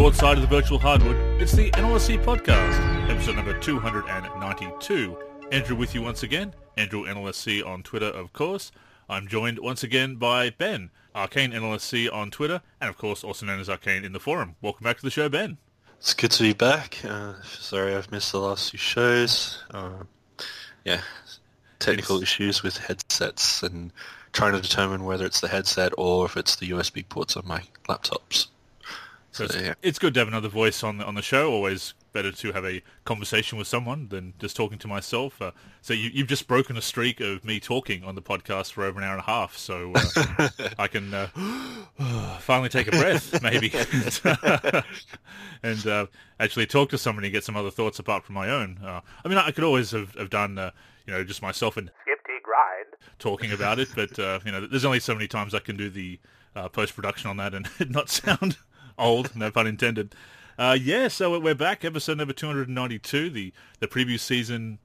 courtside of the virtual hardwood, it's the NLSC podcast, episode number 292. Andrew with you once again, Andrew NLSC on Twitter, of course. I'm joined once again by Ben, Arcane NLSC on Twitter, and of course also known as Arcane in the forum. Welcome back to the show, Ben. It's good to be back. Sorry I've missed the last few shows. Technical issues with headsets and trying to determine whether it's the headset or if it's the USB ports on my laptops. It's good to have another voice on the show. Always better to have a conversation with someone than just talking to myself. So you've just broken a streak of me talking on the podcast for over an hour and a half. So I can finally take a breath, maybe, and actually talk to somebody and get some other thoughts apart from my own. I could always have done just myself and empty grind talking about it, but there's only so many times I can do the post-production on that and not sound old, no pun intended. So we're back, episode number 292, the preview season,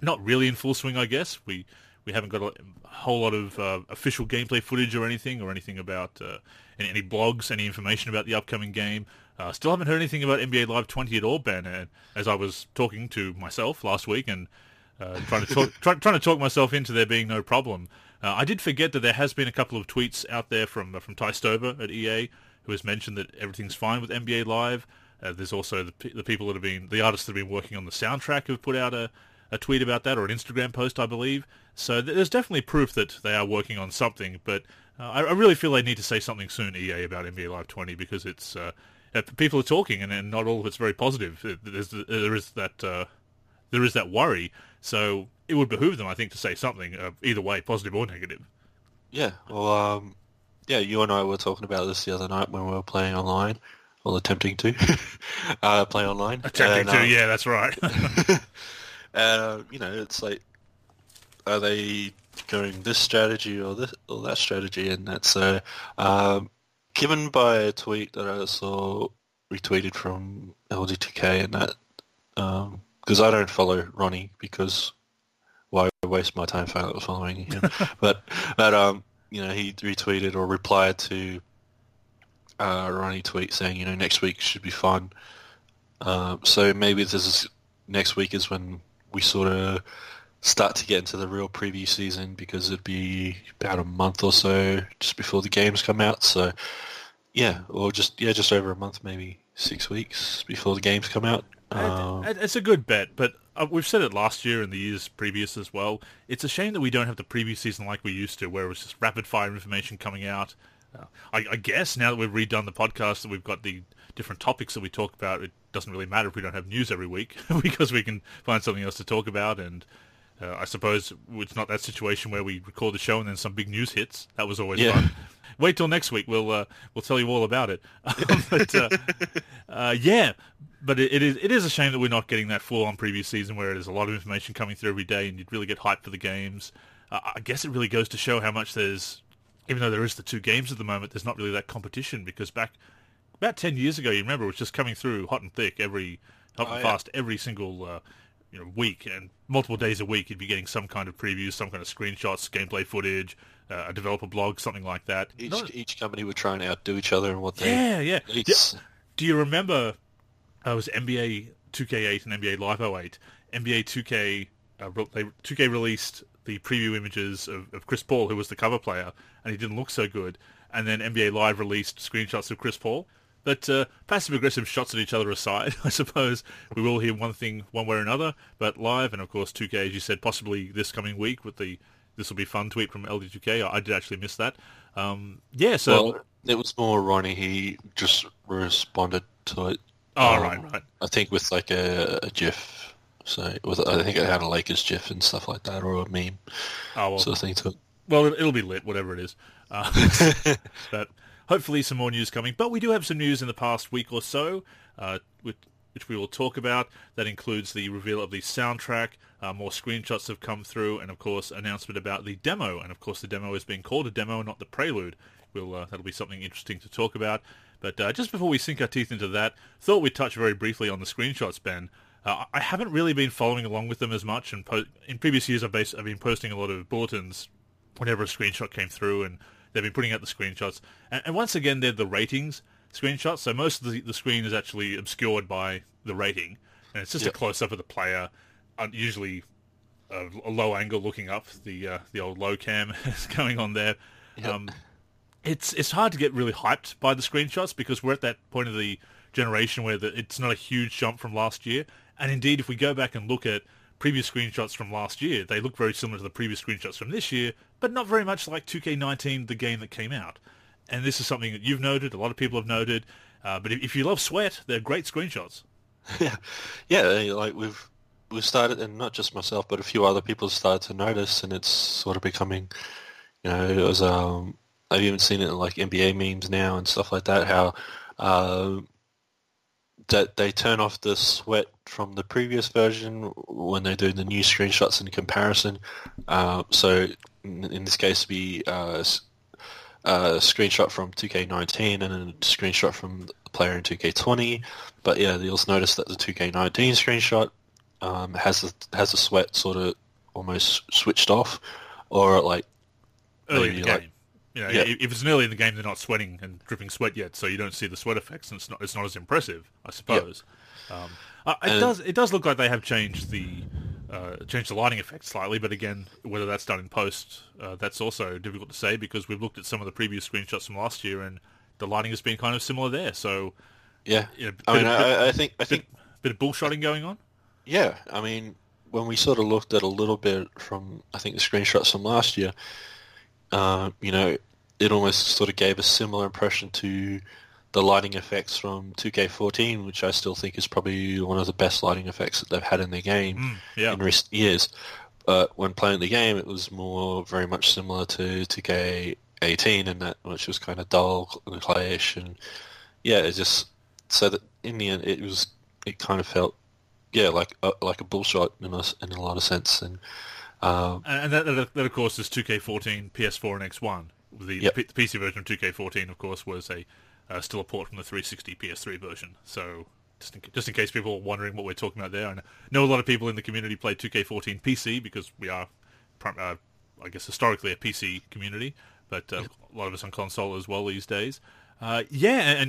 not really in full swing, I guess. We haven't got a whole lot of official gameplay footage or anything about any blogs, any information about the upcoming game. Still haven't heard anything about NBA Live 20 at all, Ben, and as I was talking to myself last week and trying to talk myself into there being no problem. I did forget that there has been a couple of tweets out there from Ty Stover at EA, who has mentioned that everything's fine with NBA Live. There's also the people that have been, the artists that have been working on the soundtrack who've put out a tweet about that, or an Instagram post, I believe. So there's definitely proof that they are working on something, but I really feel they need to say something soon, EA, about NBA Live 20, because it's people are talking, and not all of it's very positive. There is that worry, so it would behoove them, I think, to say something, either way, positive or negative. Yeah, well, you and I were talking about this the other night when we were playing online, or attempting to play online. Attempting to, that's right. It's like, are they going this strategy or that strategy? And that's given by a tweet that I saw retweeted from LGTK and that, because I don't follow Ronnie, because why waste my time following him? but he retweeted or replied to Ronnie tweet saying, next week should be fun. So maybe next week is when we sort of start to get into the real preview season, because it'd be about a month or so just before the games come out. So yeah, or just over a month, maybe 6 weeks before the games come out. It's a good bet, but we've said it last year and the years previous as well. It's a shame that we don't have the preview season like we used to, where it was just rapid-fire information coming out. I guess now that we've redone the podcast, that we've got the different topics that we talk about, it doesn't really matter if we don't have news every week because we can find something else to talk about. And I suppose it's not that situation where we record the show and then some big news hits. That was always fun. Wait till next week. We'll tell you all about it. But it is a shame that we're not getting that full-on preview season where there's a lot of information coming through every day and you'd really get hyped for the games. I guess it really goes to show how much there's, even though there is the two games at the moment, there's not really that competition, because back about 10 years ago, you remember, it was just coming through hot and thick, fast, every single week, and multiple days a week you'd be getting some kind of previews, some kind of screenshots, gameplay footage, a developer blog, something like that. Each company would try and outdo each other in what they... Yeah. Do you remember... it was NBA 2K8 and NBA Live 08. NBA 2K 2K released the preview images of Chris Paul, who was the cover player, and he didn't look so good. And then NBA Live released screenshots of Chris Paul. But passive-aggressive shots at each other aside, I suppose we will hear one thing one way or another. But Live, and of course 2K, as you said, possibly this coming week with the "This will be fun" tweet from LD2K. I did actually miss that. Well, it was more Ronnie. He just responded to it. Oh, right. I think with like a GIF. So I think I had a Lakers GIF and stuff like that, or a meme. Oh, well, sort of thing to it. Well, it'll be lit, whatever it is. But hopefully some more news coming. But we do have some news in the past week or so, which we will talk about. That includes the reveal of the soundtrack. More screenshots have come through, and of course announcement about the demo. And of course the demo is being called a demo, not the prelude. That'll be something interesting to talk about. But just before we sink our teeth into that, thought we'd touch very briefly on the screenshots, Ben. I haven't really been following along with them as much, and in previous years I've been posting a lot of bulletins whenever a screenshot came through, and they've been putting out the screenshots. And once again, they're the ratings. screenshots, so most of the screen is actually obscured by the rating, and it's just a close-up of the player, usually a low angle looking up, the old low cam is going on there. Yep. It's hard to get really hyped by the screenshots because we're at that point of the generation where it's not a huge jump from last year, and indeed if we go back and look at previous screenshots from last year, they look very similar to the previous screenshots from this year, but not very much like 2K19, the game that came out. And this is something that you've noted, a lot of people have noted, but if you love sweat, they're great screenshots. Yeah, like we've started, and not just myself, but a few other people started to notice, and it's sort of becoming, you know, it was, I've even seen it in like NBA memes now and stuff like that, how that they turn off the sweat from the previous version when they do the new screenshots in comparison. So in this case, it'd be a screenshot from 2K19 and a screenshot from the player in 2K20. But yeah, you'll notice that the 2K19 screenshot has the sweat sort of almost switched off, or like early in the game. You know, if it's early in the game, they're not sweating and dripping sweat yet, so you don't see the sweat effects, and it's not as impressive, I suppose. Yep. It does look like they have changed the lighting effect slightly, but again, whether that's done in post, that's also difficult to say because we've looked at some of the previous screenshots from last year, and the lighting has been kind of similar there. So yeah, you know, I think a bit of bullshotting going on. Yeah, I mean, when we sort of looked at a little bit from, I think, the screenshots from last year, you know, it almost sort of gave a similar impression to the lighting effects from 2K14, which I still think is probably one of the best lighting effects that they've had in their game in recent years. But when playing the game, it was very much similar to 2K18, and that, which was kind of dull and clayish, and yeah, it just, so that in the end, it kind of felt, yeah, like a bullshot in a lot of sense, and that of course is 2K14, PS4 and X1. The PC version of 2K14, of course, was still a port from the 360 PS3 version. So just in case people are wondering what we're talking about there, I know a lot of people in the community play 2K14 PC because we are, I guess, historically a PC community, but a lot of us on console as well these days. And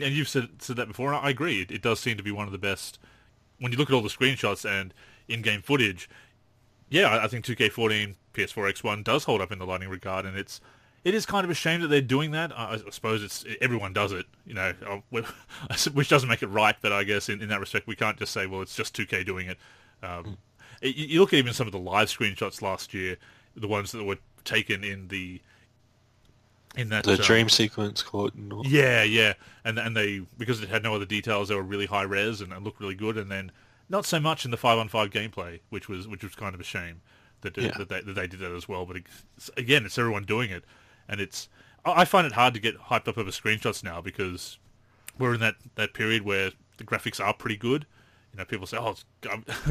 you've said that before, and I agree. It does seem to be one of the best. When you look at all the screenshots and in-game footage, I think 2K14 PS4 X1 does hold up in the lighting regard, and it is kind of a shame that they're doing that. I suppose everyone does it, you know, which doesn't make it right. But I guess in that respect, we can't just say, well, it's just 2K doing it. You look at even some of the live screenshots last year, the ones that were taken in that dream sequence, quote. And they, because it had no other details, they were really high res and looked really good, and then not so much in the 5-on-5 gameplay, which was kind of a shame that they did that as well. But again, it's everyone doing it, and I find it hard to get hyped up over screenshots now because we're in that period where the graphics are pretty good. You know, people say, "Oh,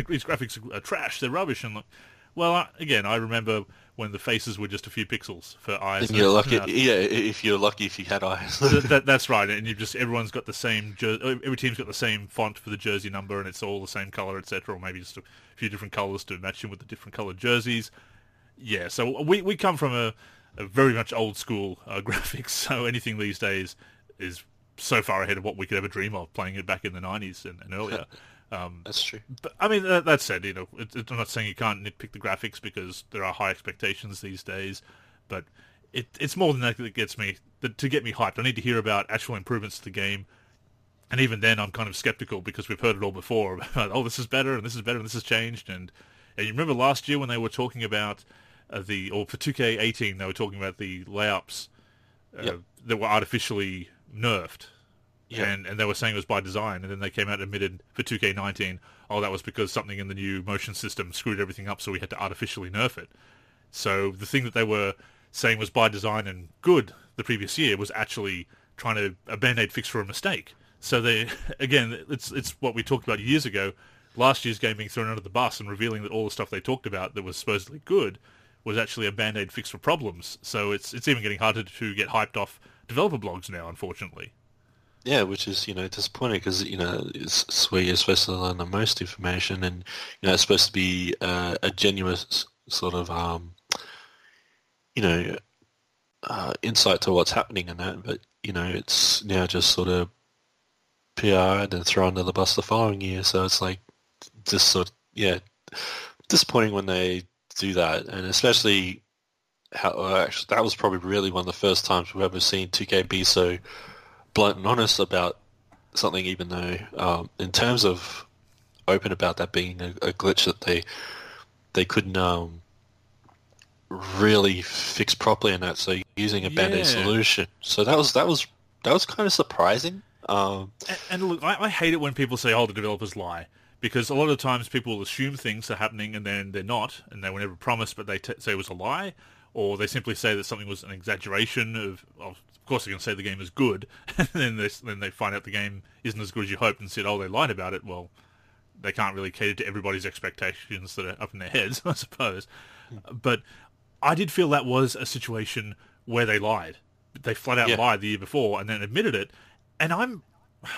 these graphics are trash; they're rubbish," and like, well, I remember when the faces were just a few pixels for eyes. And you're lucky, if you're lucky, if you had eyes. That's right, and everyone's got the same. Every team's got the same font for the jersey number, and it's all the same color, etc. Or maybe just a few different colors to match in with the different colored jerseys. Yeah, so we come from a very much old school graphics. So anything these days is so far ahead of what we could ever dream of playing it back in the 90s and earlier. That's true. But I mean, that said, you know, I'm not saying you can't nitpick the graphics because there are high expectations these days. But it's more than that gets me to get me hyped. I need to hear about actual improvements to the game, and even then, I'm kind of skeptical because we've heard it all before. About, oh, this is better, and this is better, and this has changed. And you remember last year when they were talking about for 2K18, they were talking about the layups that were artificially nerfed. Yeah. And they were saying it was by design, and then they came out and admitted for 2K19, oh, that was because something in the new motion system screwed everything up, so we had to artificially nerf it. So the thing that they were saying was by design and good the previous year was actually trying to a Band-Aid fix for a mistake. So they, again, it's what we talked about years ago, last year's game being thrown under the bus and revealing that all the stuff they talked about that was supposedly good was actually a Band-Aid fix for problems. So it's even getting harder to get hyped off developer blogs now, unfortunately. Yeah, which is, you know, disappointing because, you know, it's where you're supposed to learn the most information, and, you know, it's supposed to be a genuine sort of, you know, insight to what's happening in that. But, you know, it's now just sort of PR and then thrown under the bus the following year. So it's like just sort of, yeah, disappointing when they do that. And especially how actually that was probably really one of the first times we've ever seen 2K be so blunt and honest about something, even though in terms of open about that being a glitch that they couldn't really fix properly, and that so using a band-aid solution. So that was kind of surprising. And look, I hate it when people say, "Oh, the developers lie," because a lot of times people will assume things are happening and then they're not, and they were never promised, but they say it was a lie, or they simply say that something was an exaggeration of. Of course, they're going to say the game is good, and then they find out the game isn't as good as you hoped and said, oh, they lied about it. Well, they can't really cater to everybody's expectations that are up in their heads, I suppose. But I did feel that was a situation where they lied. They flat out lied the year before and then admitted it. And I'm,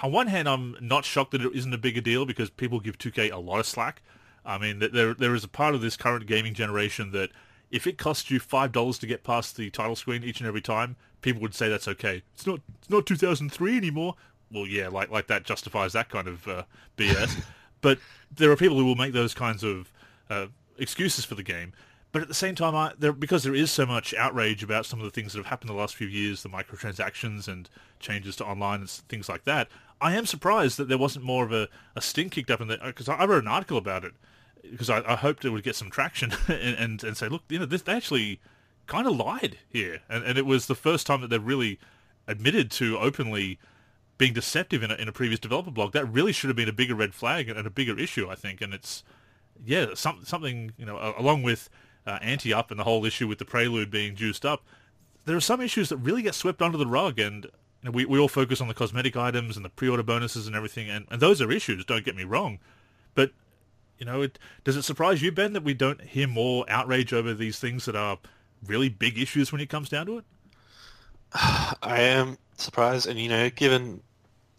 on one hand, I'm not shocked that it isn't a bigger deal because people give 2K a lot of slack. I mean, there is a part of this current gaming generation that if it costs you $5 to get past the title screen each and every time, people would say that's okay. It's not 2003 anymore. Well, yeah, like that justifies that kind of BS. But there are people who will make those kinds of excuses for the game. But at the same time, because there is so much outrage about some of the things that have happened the last few years, the microtransactions and changes to online and things like that, I am surprised that there wasn't more of a stink kicked up in there. Because I wrote an article about it, because I hoped it would get some traction and say, look, you know, they actually kind of lied here, and it was the first time that they've really admitted to openly being deceptive in a previous developer blog. That really should have been a bigger red flag and a bigger issue, I think. And it's something, you know, along with anti-up and the whole issue with the prelude being juiced up, there are some issues that really get swept under the rug. And you know, we all focus on the cosmetic items and the pre-order bonuses and everything, and those are issues, don't get me wrong, but you know, does it surprise you, Ben, that we don't hear more outrage over these things that are really big issues when it comes down to it? I am surprised, and you know, given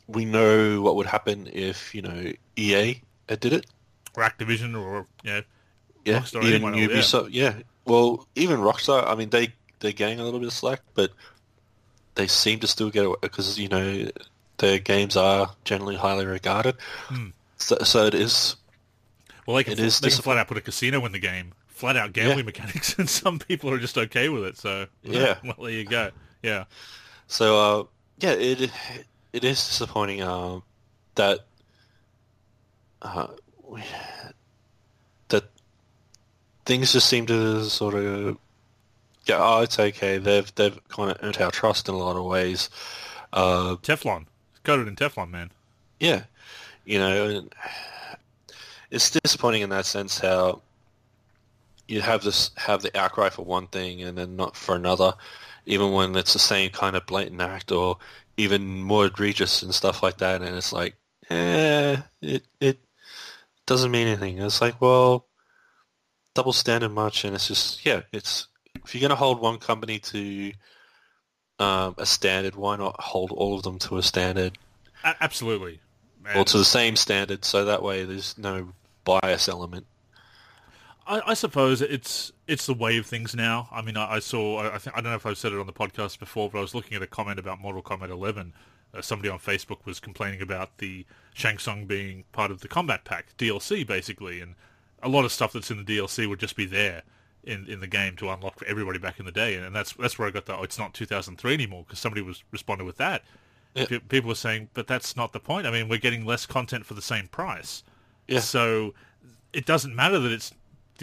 we know what would happen if, you know, EA did it, or Activision, or Rockstar, even Ubisoft, well, even Rockstar. I mean, they're getting a little bit of slack, but they seem to still get away because you know their games are generally highly regarded. So it is. Well, they can flat out put a casino in the game. Flat out gambling mechanics, and some people are just okay with it. So well, there you go. Yeah. So it is disappointing that things just seem to sort of go, oh, it's okay. They've kind of earned our trust in a lot of ways. Teflon, it's coated in Teflon, man. Yeah, you know, and it's disappointing in that sense how you have the outcry for one thing and then not for another, even when it's the same kind of blatant act or even more egregious and stuff like that. And it's like, it doesn't mean anything. It's like, well, double standard much, and it's just if you're going to hold one company to a standard, why not hold all of them to a standard? Absolutely, man. Or to the same standard, so that way there's no bias element. I suppose it's the way of things now. I mean, I don't know if I've said it on the podcast before, but I was looking at a comment about Mortal Kombat 11. Somebody on Facebook was complaining about the Shang Tsung being part of the Combat Pack DLC, basically, and a lot of stuff that's in the DLC would just be there in the game to unlock for everybody back in the day, and that's where I got the it's not 2003 anymore, because somebody was responded with that. Yeah. People were saying, but that's not the point. I mean, we're getting less content for the same price, so it doesn't matter that it's.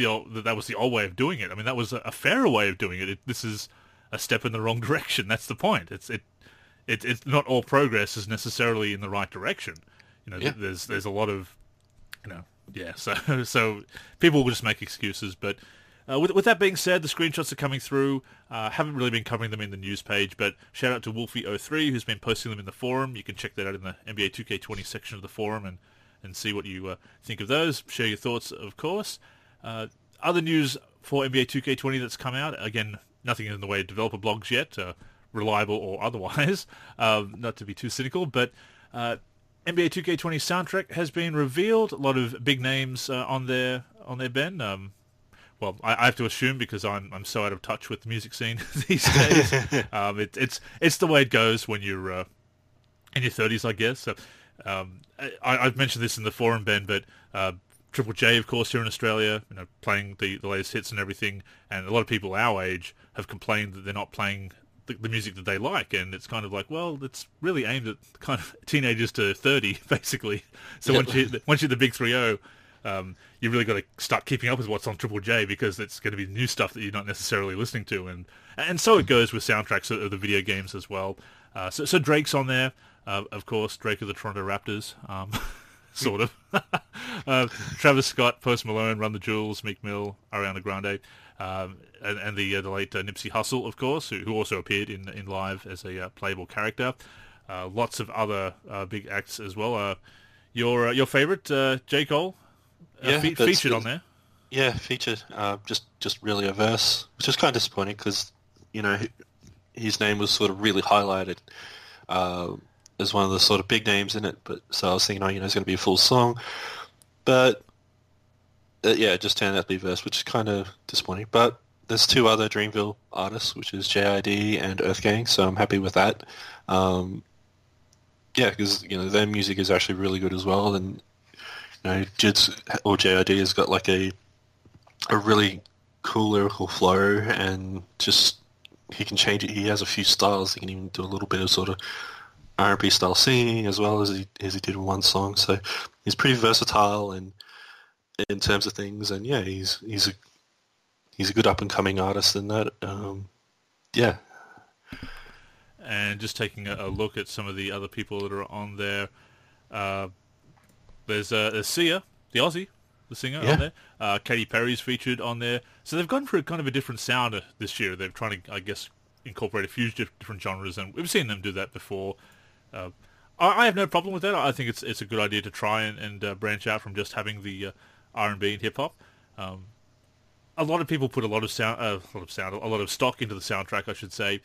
That was the old way of doing it. I mean, that was a fairer way of doing it. This is a step in the wrong direction. That's the point. It's not all progress is necessarily in the right direction. You know, there's a lot of, you know, So people will just make excuses. But with that being said, the screenshots are coming through. Haven't really been covering them in the news page, but shout out to Wolfie03 who's been posting them in the forum. You can check that out in the NBA 2K20 section of the forum and see what you think of those. Share your thoughts, of course. Other news for NBA 2K20 that's come out, again, nothing in the way of developer blogs yet, reliable or otherwise, not to be too cynical, but NBA 2K20 soundtrack has been revealed. A lot of big names on there, Ben. Well, I have to assume because I'm so out of touch with the music scene these days. It's the way it goes when you're in your 30s, I guess. So, I've mentioned this in the forum, Ben, but Triple J, of course, here in Australia, you know, playing the latest hits and everything, and a lot of people our age have complained that they're not playing the music that they like, and it's kind of like, well, it's really aimed at kind of teenagers to 30, basically. So once you hit the big 3-0, you really got to start keeping up with what's on Triple J, because it's going to be new stuff that you're not necessarily listening to, and so it goes with soundtracks of the video games as well. So Drake's on there, of course, Drake of the Toronto Raptors, sort of. Travis Scott, Post Malone, Run the Jewels, Meek Mill, Ariana Grande, and the late Nipsey Hussle, of course, who also appeared in Live as a playable character. Lots of other big acts as well. Your favorite, J. Cole. Featured on there. Yeah, featured. Just really averse, which is kind of disappointing because, you know, his name was sort of really highlighted as one of the sort of big names in it. But so I was thinking, oh, you know, it's going to be a full song. But, yeah, it just turned out to be verse, which is kind of disappointing. But there's two other Dreamville artists, which is J.I.D. and Earthgang, so I'm happy with that. Yeah, because, you know, their music is actually really good as well, and... You know, J.I.D. has got like a really cool lyrical flow, and just he can change it. He has a few styles. He can even do a little bit of sort of R&B style singing as well as he did in one song. So he's pretty versatile and in terms of things. And yeah, he's a good up and coming artist in that. Yeah. And just taking a look at some of the other people that are on there. There's Sia, the Aussie, the singer, on there. Katy Perry's featured on there. So they've gone for a kind of a different sound this year. They're trying to, I guess, incorporate a few different genres, and we've seen them do that before. I have no problem with that. I think it's a good idea to try and branch out from just having the R&B and hip-hop. A lot of people put a lot of stock into the soundtrack, I should say.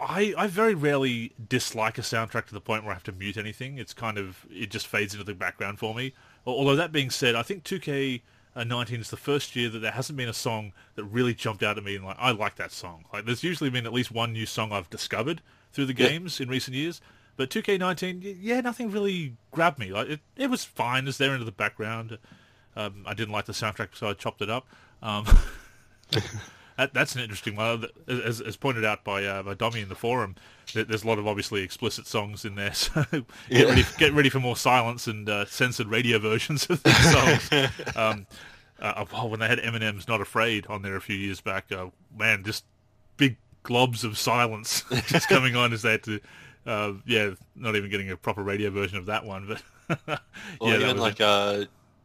I very rarely dislike a soundtrack to the point where I have to mute anything. It's kind of... It just fades into the background for me. Although, that being said, I think 2K19 is the first year that there hasn't been a song that really jumped out at me and, like, I like that song. Like, there's usually been at least one new song I've discovered through the games in recent years. But 2K19, yeah, nothing really grabbed me. Like, it was fine. It was there into the background. I didn't like the soundtrack, so I chopped it up. That's an interesting one. As pointed out by Dommy in the forum, there's a lot of obviously explicit songs in there, so get ready for more silence and censored radio versions of these songs. When they had Eminem's Not Afraid on there a few years back, man, just big globs of silence just coming on as they had to, not even getting a proper radio version of that one. But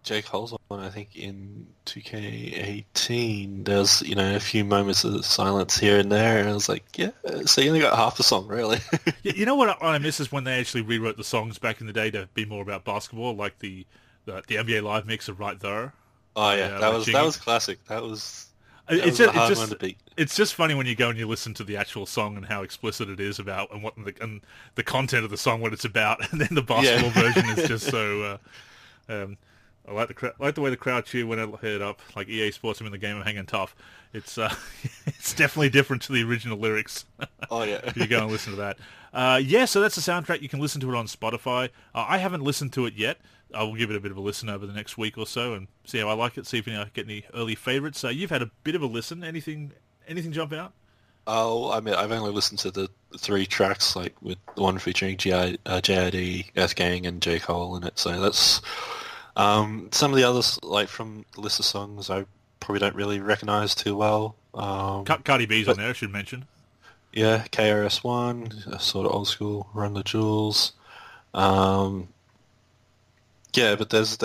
J. Cole's one, I think, in 2K18, there's, you know, a few moments of silence here and there, and I was like, yeah, so you only got half the song, really. You know what I miss is when they actually rewrote the songs back in the day to be more about basketball, like the NBA Live mix of Right There. Oh, yeah, that was classic. That was a hard one to beat. It's just funny when you go and you listen to the actual song and how explicit it is about, and what the content of the song, what it's about, and then the basketball version is just so... I like the way the crowd cheer when I heard up, like EA Sports, I'm in the game, I'm hanging tough. It's definitely different to the original lyrics. Oh, yeah. If you go and listen to that. So that's the soundtrack. You can listen to it on Spotify. I haven't listened to it yet. I will give it a bit of a listen over the next week or so and see how I like it, see if I get any early favorites. You've had a bit of a listen. Anything jump out? Oh, I mean, I've only listened to the three tracks, like with the one featuring J.I.D., Earthgang, and J. Cole in it, so that's... some of the others, like from the list of songs, I probably don't really recognise too well. Cardi B's on there, I should mention. Yeah, KRS-One, sort of old school, Run the Jewels. But there's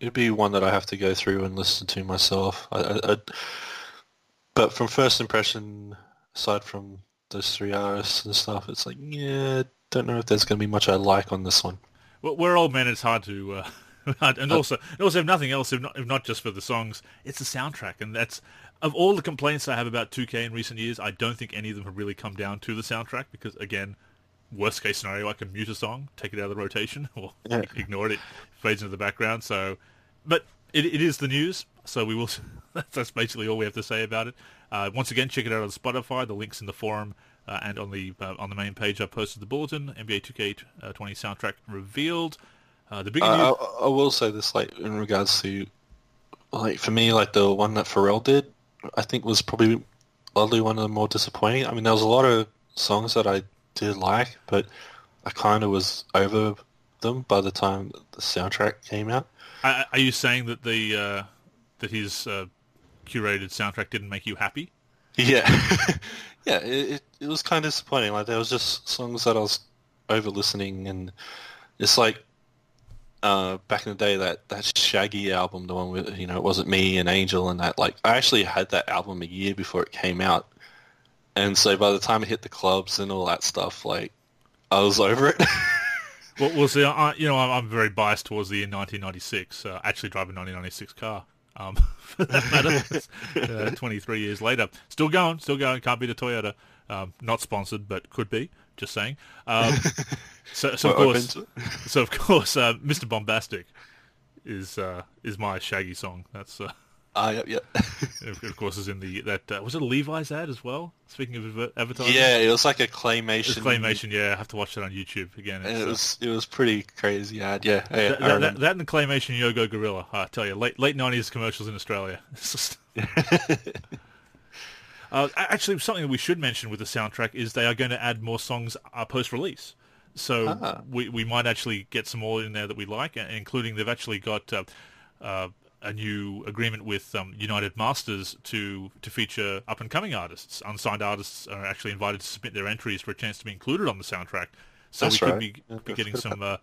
it'd be one that I have to go through and listen to myself. But from first impression, aside from those three artists and stuff, it's like, yeah, don't know if there's going to be much I like on this one. We're old men. It's hard to, and also if nothing else, if not just for the songs, it's the soundtrack, and that's of all the complaints I have about 2K in recent years. I don't think any of them have really come down to the soundtrack because, again, worst case scenario, I can mute a song, take it out of the rotation, or ignore it. It fades into the background. So, but it is the news. So we will. That's basically all we have to say about it. Once again, check it out on Spotify. The link's in the forum. and on the main page I posted the bulletin, NBA 2K 20 soundtrack revealed. The big news... I will say this, like, in regards to, like, for me, like, the one that Pharrell did, I think was probably lovely one of the more disappointing. I mean, there was a lot of songs that I did like, but I kind of was over them by the time the soundtrack came out. Are you saying that the that his curated soundtrack didn't make you happy? Yeah, yeah. It was kind of disappointing. Like, there was just songs that I was over listening, and it's like back in the day that Shaggy album, the one with, you know, It Wasn't Me and Angel, and that, like, I actually had that album a year before it came out, and so by the time it hit the clubs and all that stuff, like, I was over it. Well, we'll see. I'm very biased towards the year 1996. I actually drive a 1996 car, for that matter. 23 years later. Still going. Can't beat a Toyota. Not sponsored, but could be. Just saying. So of course, Mr. Bombastic is my Shaggy song. That's of course, is in that was it a Levi's ad as well? Speaking of advertising, yeah, it was like a claymation. Yeah, I have to watch that on YouTube again. It was pretty crazy ad. Yeah, that and the claymation Yogo Gorilla. I tell you, late 90s commercials in Australia. Actually, something that we should mention with the soundtrack is they are going to add more songs post release. So we might actually get some more in there that we like, including they've actually got a new agreement with United Masters to feature up-and-coming artists. Unsigned artists are actually invited to submit their entries for a chance to be included on the soundtrack. So we could be getting some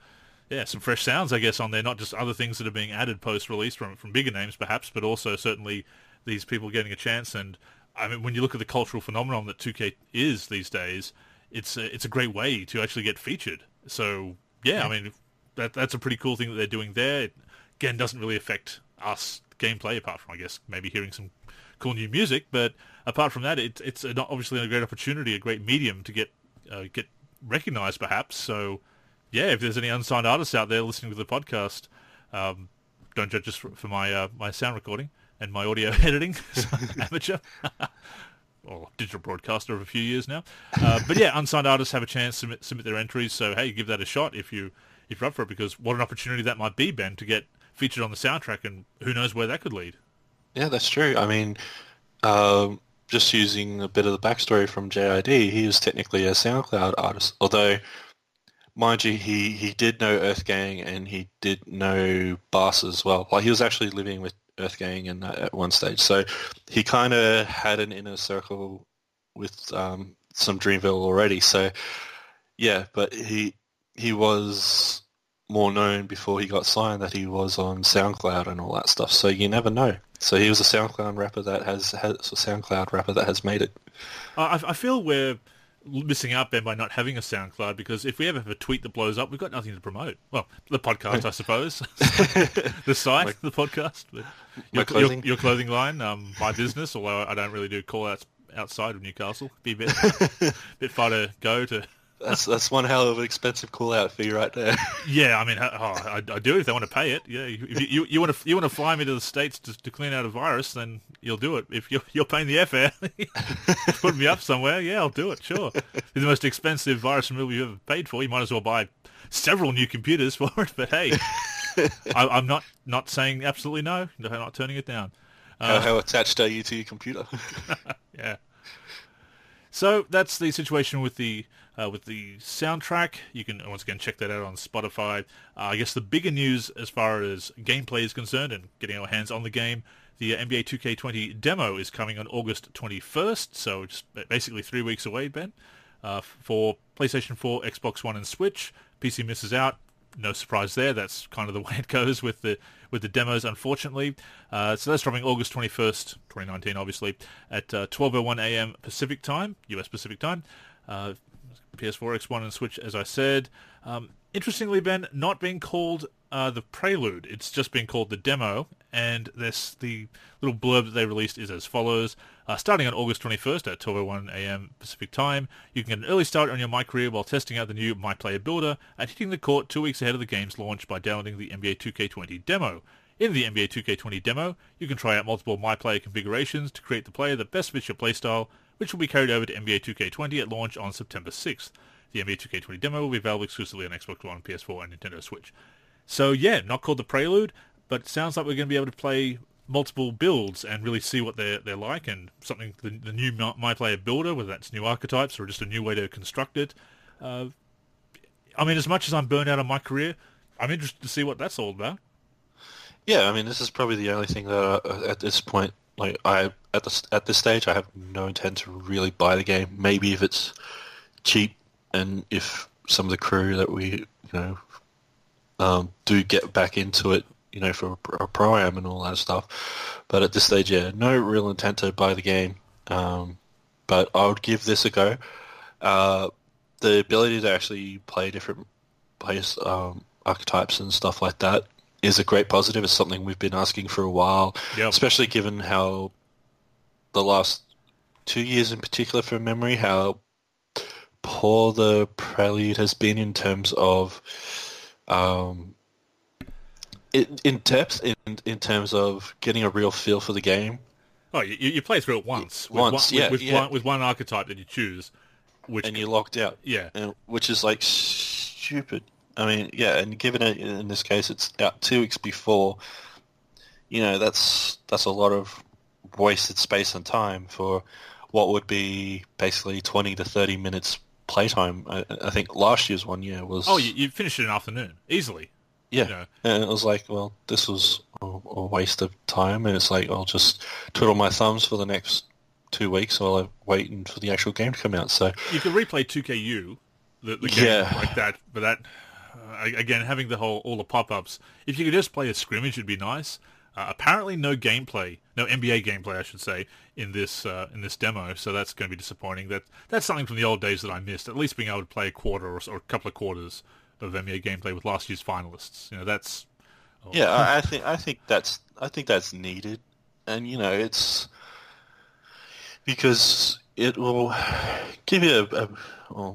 fresh sounds, I guess, on there, not just other things that are being added post-release from bigger names, perhaps, but also certainly these people getting a chance. And, I mean, when you look at the cultural phenomenon that 2K is these days, it's a great way to actually get featured. So, yeah. I mean, that's a pretty cool thing that they're doing there. It, again, doesn't really affect us gameplay, apart from, I guess, maybe hearing some cool new music, but apart from that, it's obviously a great opportunity, a great medium to get recognized, perhaps. So, yeah, if there's any unsigned artists out there listening to the podcast, don't judge us for my sound recording and my audio editing, amateur or digital broadcaster of a few years now. But yeah, unsigned artists have a chance to submit their entries. So hey, give that a shot if you're up for it, because what an opportunity that might be, Ben, to get featured on the soundtrack, and who knows where that could lead. Yeah, that's true. I mean, just using a bit of the backstory from J.I.D., he is technically a SoundCloud artist, although, mind you, he did know Earthgang and he did know Bass as well. Like, he was actually living with Earthgang and at one stage, so he kind of had an inner circle with some Dreamville already. So yeah, but he was more known before he got signed that he was on SoundCloud and all that stuff, so you never know. So he was a SoundCloud rapper that has made it. I feel we're missing out, Ben, by not having a SoundCloud, because if we ever have a tweet that blows up, we've got nothing to promote. Well, the podcast, I suppose. The site, the podcast. Your clothing line, my business, although I don't really do call-outs outside of Newcastle. Be a bit far to go to... That's one hell of an expensive call-out fee right there. Yeah, I mean, I do if they want to pay it. Yeah, if you want to fly me to the States to clean out a virus, then you'll do it. If you're paying the airfare, put me up somewhere, yeah, I'll do it, sure. It's the most expensive virus removal you've ever paid for. You might as well buy several new computers for it, but hey, I'm not saying absolutely no. I'm not turning it down. How attached are you to your computer? Yeah. So that's the situation with the soundtrack. You can once again check that out on Spotify. I guess the bigger news as far as gameplay is concerned and getting our hands on the game, the NBA 2K20 demo is coming on August 21st, so just basically 3 weeks away, Ben, for PlayStation 4, Xbox One, and Switch. PC misses out. No surprise there. That's kind of the way it goes with the demos, unfortunately. So that's dropping August 21st, 2019, obviously, at 12:01 a.m. Pacific time, U.S. Pacific time. PS4, X1, and Switch, as I said. Interestingly, Ben, not being called the Prelude. It's just being called the demo, and the little blurb that they released is as follows. Starting on August 21st at 12:01 a.m. Pacific time, you can get an early start on your MyCareer while testing out the new MyPlayer builder and hitting the court 2 weeks ahead of the game's launch by downloading the NBA 2K20 demo. In the NBA 2K20 demo, you can try out multiple MyPlayer configurations to create the player that best fits your playstyle, which will be carried over to NBA 2K20 at launch on September 6th. The NBA 2K20 demo will be available exclusively on Xbox One, PS4, and Nintendo Switch. So yeah, not called the Prelude, but it sounds like we're going to be able to play multiple builds and really see what they're like, and something the new MyPlayer builder, whether that's new archetypes or just a new way to construct it. I mean, as much as I'm burnt out on MyCareer, I'm interested to see what that's all about. Yeah, I mean, this is probably the only thing that at this point, like at this stage, I have no intent to really buy the game. Maybe if it's cheap, and if some of the crew that we do get back into it, for a Pro-Am and all that stuff. But at this stage, yeah, no real intent to buy the game. But I would give this a go. The ability to actually play different players, archetypes and stuff like that is a great positive. It's something we've been asking for a while, especially given how the last 2 years in particular, from memory, how poor the Prelude has been in terms of in depth, in terms of getting a real feel for the game. Oh, you play through it with one archetype that you choose, and you're locked out. Yeah, which is like stupid. I mean, yeah, and given it in this case, it's out 2 weeks before. That's a lot of wasted space and time for what would be basically 20 to 30 minutes playtime. I think last year's one was... Oh, you finished it in an afternoon, easily. Yeah, and it was like, well, this was a waste of time, and it's like, I'll just twiddle my thumbs for the next 2 weeks while I'm waiting for the actual game to come out. So you can replay 2KU, the game like that, but that... again, having all the pop-ups, if you could just play a scrimmage, it'd be nice. Apparently, no NBA gameplay, I should say, in this demo. So that's going to be disappointing. That's something from the old days that I missed. At least being able to play a quarter or a couple of quarters of NBA gameplay with last year's finalists. That's I think that's needed, and it's because it will give you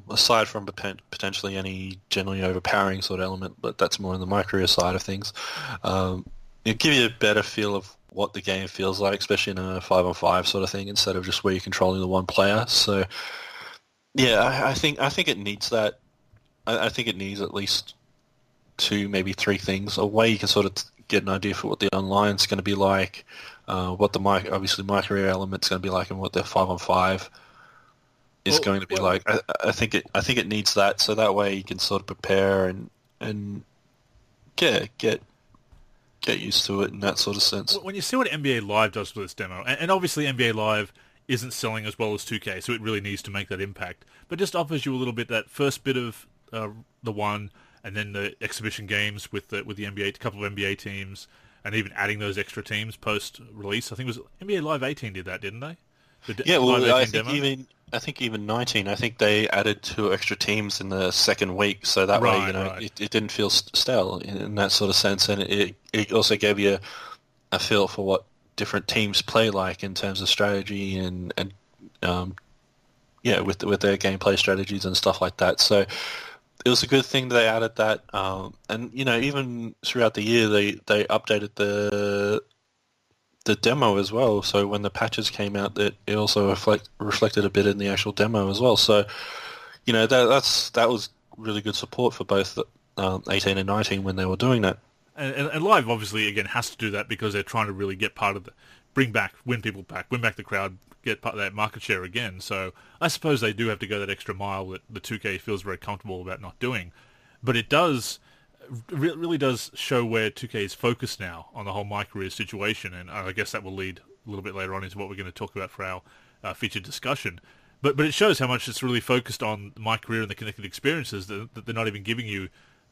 aside from potentially any generally overpowering sort of element, but that's more in the MyCareer side of things. It'll give you a better feel of what the game feels like, especially in a 5-on-5 sort of thing, instead of just where you're controlling the one player. So, yeah, I think it needs that. I think it needs at least two, maybe three things. A way you can sort of get an idea for what the online's going to be like, what the MyCareer element's going to be like, and what the 5-on-5 is going to be like. I think it needs that, so that way you can sort of prepare and get used to it in that sort of sense. When you see what NBA Live does with its demo, and obviously NBA Live isn't selling as well as 2K, so it really needs to make that impact, but just offers you a little bit, that first bit of the one, and then the exhibition games with the NBA, a couple of NBA teams, and even adding those extra teams post-release. I think it was NBA Live 18 did that, didn't they? I think even 19. I think they added 2 extra teams in the second week, so that way it didn't feel stale in that sort of sense, and it also gave you a feel for what different teams play like in terms of strategy and with their gameplay strategies and stuff like that. So it was a good thing they added that, and even throughout the year they updated the demo as well, so when the patches came out, that it also reflected a bit in the actual demo as well. So that was really good support for both the 18 and 19 when they were doing that, and Live obviously again has to do that because they're trying to really get part of the win back the crowd, get part of that market share again. So I suppose they do have to go that extra mile that the 2K feels very comfortable about not doing, but it does really does show where 2K is focused now on the whole MyCareer situation, and I guess that will lead a little bit later on into what we're going to talk about for our featured discussion. But it shows how much it's really focused on MyCareer and the connected experiences, that they're not even giving you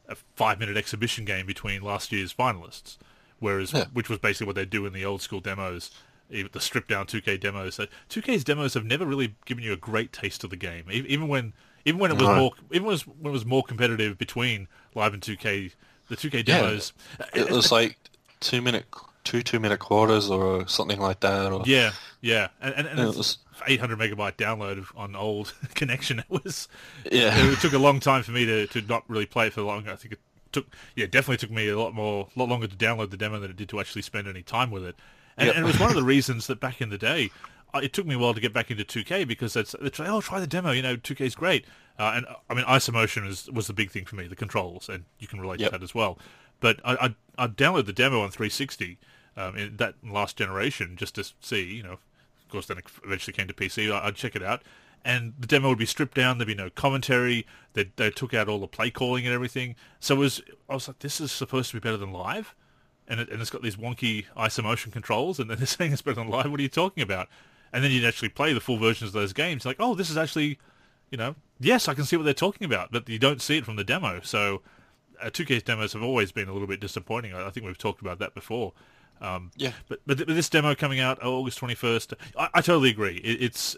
a 5-minute exhibition game between last year's finalists, which was basically what they do in the old school demos, even the stripped-down 2K demos. So 2K's demos have never really given you a great taste of the game, even when it was more competitive between Live and 2K, the 2K demos. Yeah, it was like two two-minute quarters or something like that. Or, yeah, and it was 800 megabyte download on old connection. It was It took a long time for me to not really play it for long. I think it definitely took me a lot longer to download the demo than it did to actually spend any time with it. And it was one of the reasons that back in the day, it took me a while to get back into 2K because try the demo, you know, 2K's great. And I mean, isomotion was the big thing for me, the controls, and you can relate to that as well. But I downloaded the demo on 360, in that last generation, just to see, you know, of course then it eventually came to PC, I'd check it out. And the demo would be stripped down. There'd be no commentary. They took out all the play calling and everything. So I was like, this is supposed to be better than live, and it's got these wonky isomotion controls. And then they're saying it's better than live. What are you talking about? And then you'd actually play the full versions of those games. Like, oh, this is actually, you know, yes, I can see what they're talking about, but you don't see it from the demo. So 2K's demos have always been a little bit disappointing. I think we've talked about that before. But this demo coming out August 21st, I totally agree. It's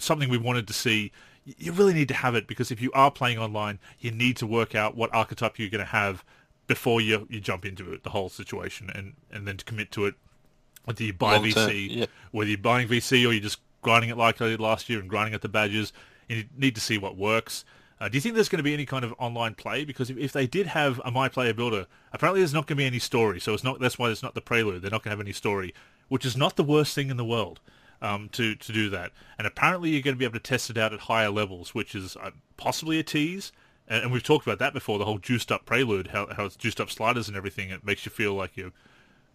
something we wanted to see. You really need to have it, because if you are playing online, you need to work out what archetype you're going to have before you jump into it, the whole situation, and then to commit to it, whether you buy VC, whether you're buying VC or you're just grinding it like I did last year and grinding at the badges. You need to see what works. Do you think there's going to be any kind of online play? Because if they did have a MyPlayer builder, apparently there's not going to be any story, so that's why it's not the prelude. They're not going to have any story, which is not the worst thing in the world. To do that, and apparently you're going to be able to test it out at higher levels, which is possibly a tease, and we've talked about that before, the whole juiced up prelude, how it's juiced up sliders and everything. It makes you feel like you're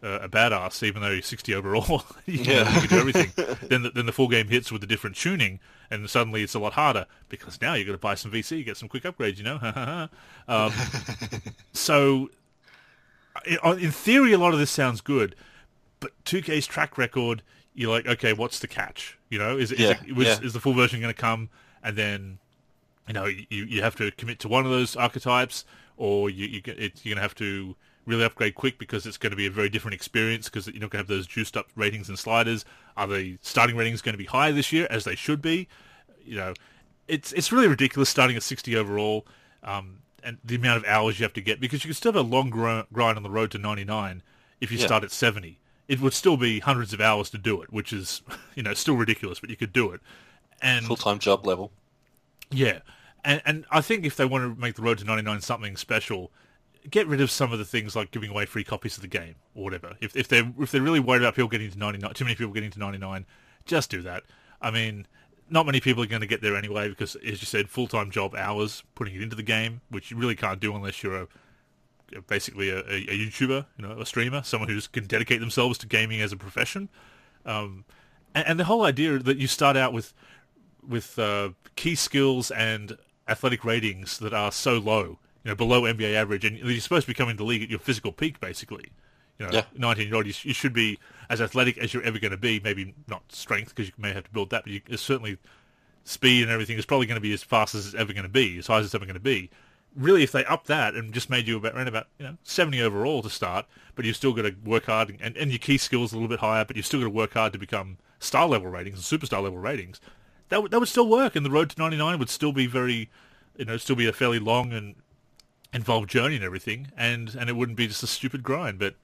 a badass, even though you're 60 overall. You can do everything. Then the full game hits with the different tuning, and suddenly it's a lot harder, because now you've got to buy some VC, get some quick upgrades, you know. So in theory a lot of this sounds good, but 2K's track record, you're like, okay, what's the catch? You know, is the full version going to come, and then, you know, you have to commit to one of those archetypes, or you're going to have to really upgrade quick, because it's going to be a very different experience, because you're not going to have those juiced up ratings and sliders. Are the starting ratings going to be higher this year, as they should be? You know, it's really ridiculous starting at 60 overall, and the amount of hours you have to get, because you can still have a long grind on the road to 99 if you start at 70. It would still be hundreds of hours to do it, which is, you know, still ridiculous, but you could do it. And full-time job level. Yeah. And I think if they want to make the Road to 99 something special, get rid of some of the things like giving away free copies of the game or whatever. If they're really worried about people getting to 99, too many people getting to 99, just do that. I mean, not many people are going to get there anyway, because, as you said, full-time job hours, putting it into the game, which you really can't do unless you're basically a YouTuber, you know, a streamer, someone who can dedicate themselves to gaming as a profession. And the whole idea that you start out with key skills and athletic ratings that are so low, you know, below NBA average, and you're supposed to be coming to the league at your physical peak, basically. You know, 19-year-old, you should be as athletic as you're ever going to be, maybe not strength, because you may have to build that, but certainly speed and everything is probably going to be as fast as it's ever going to be, as high as it's ever going to be. Really, if they up that and just made you around about 70 overall to start, but you've still got to work hard, and your key skills a little bit higher, but you've still got to work hard to become star level ratings and superstar level ratings, that would still work, and the road to 99 would still be very, you know, still be a fairly long and involved journey and everything, and it wouldn't be just a stupid grind. But,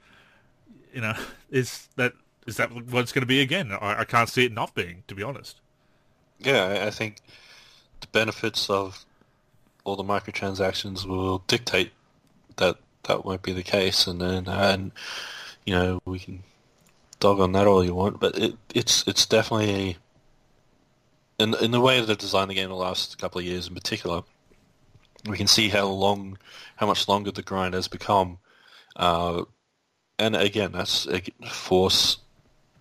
you know, is that what it's going to be again? I can't see it not being, to be honest. Yeah, I think the benefits of all the microtransactions will dictate that won't be the case, and you know, we can dog on that all you want, but it's definitely in the way that they've designed the game the last couple of years in particular, we can see how much longer the grind has become, and again, that's force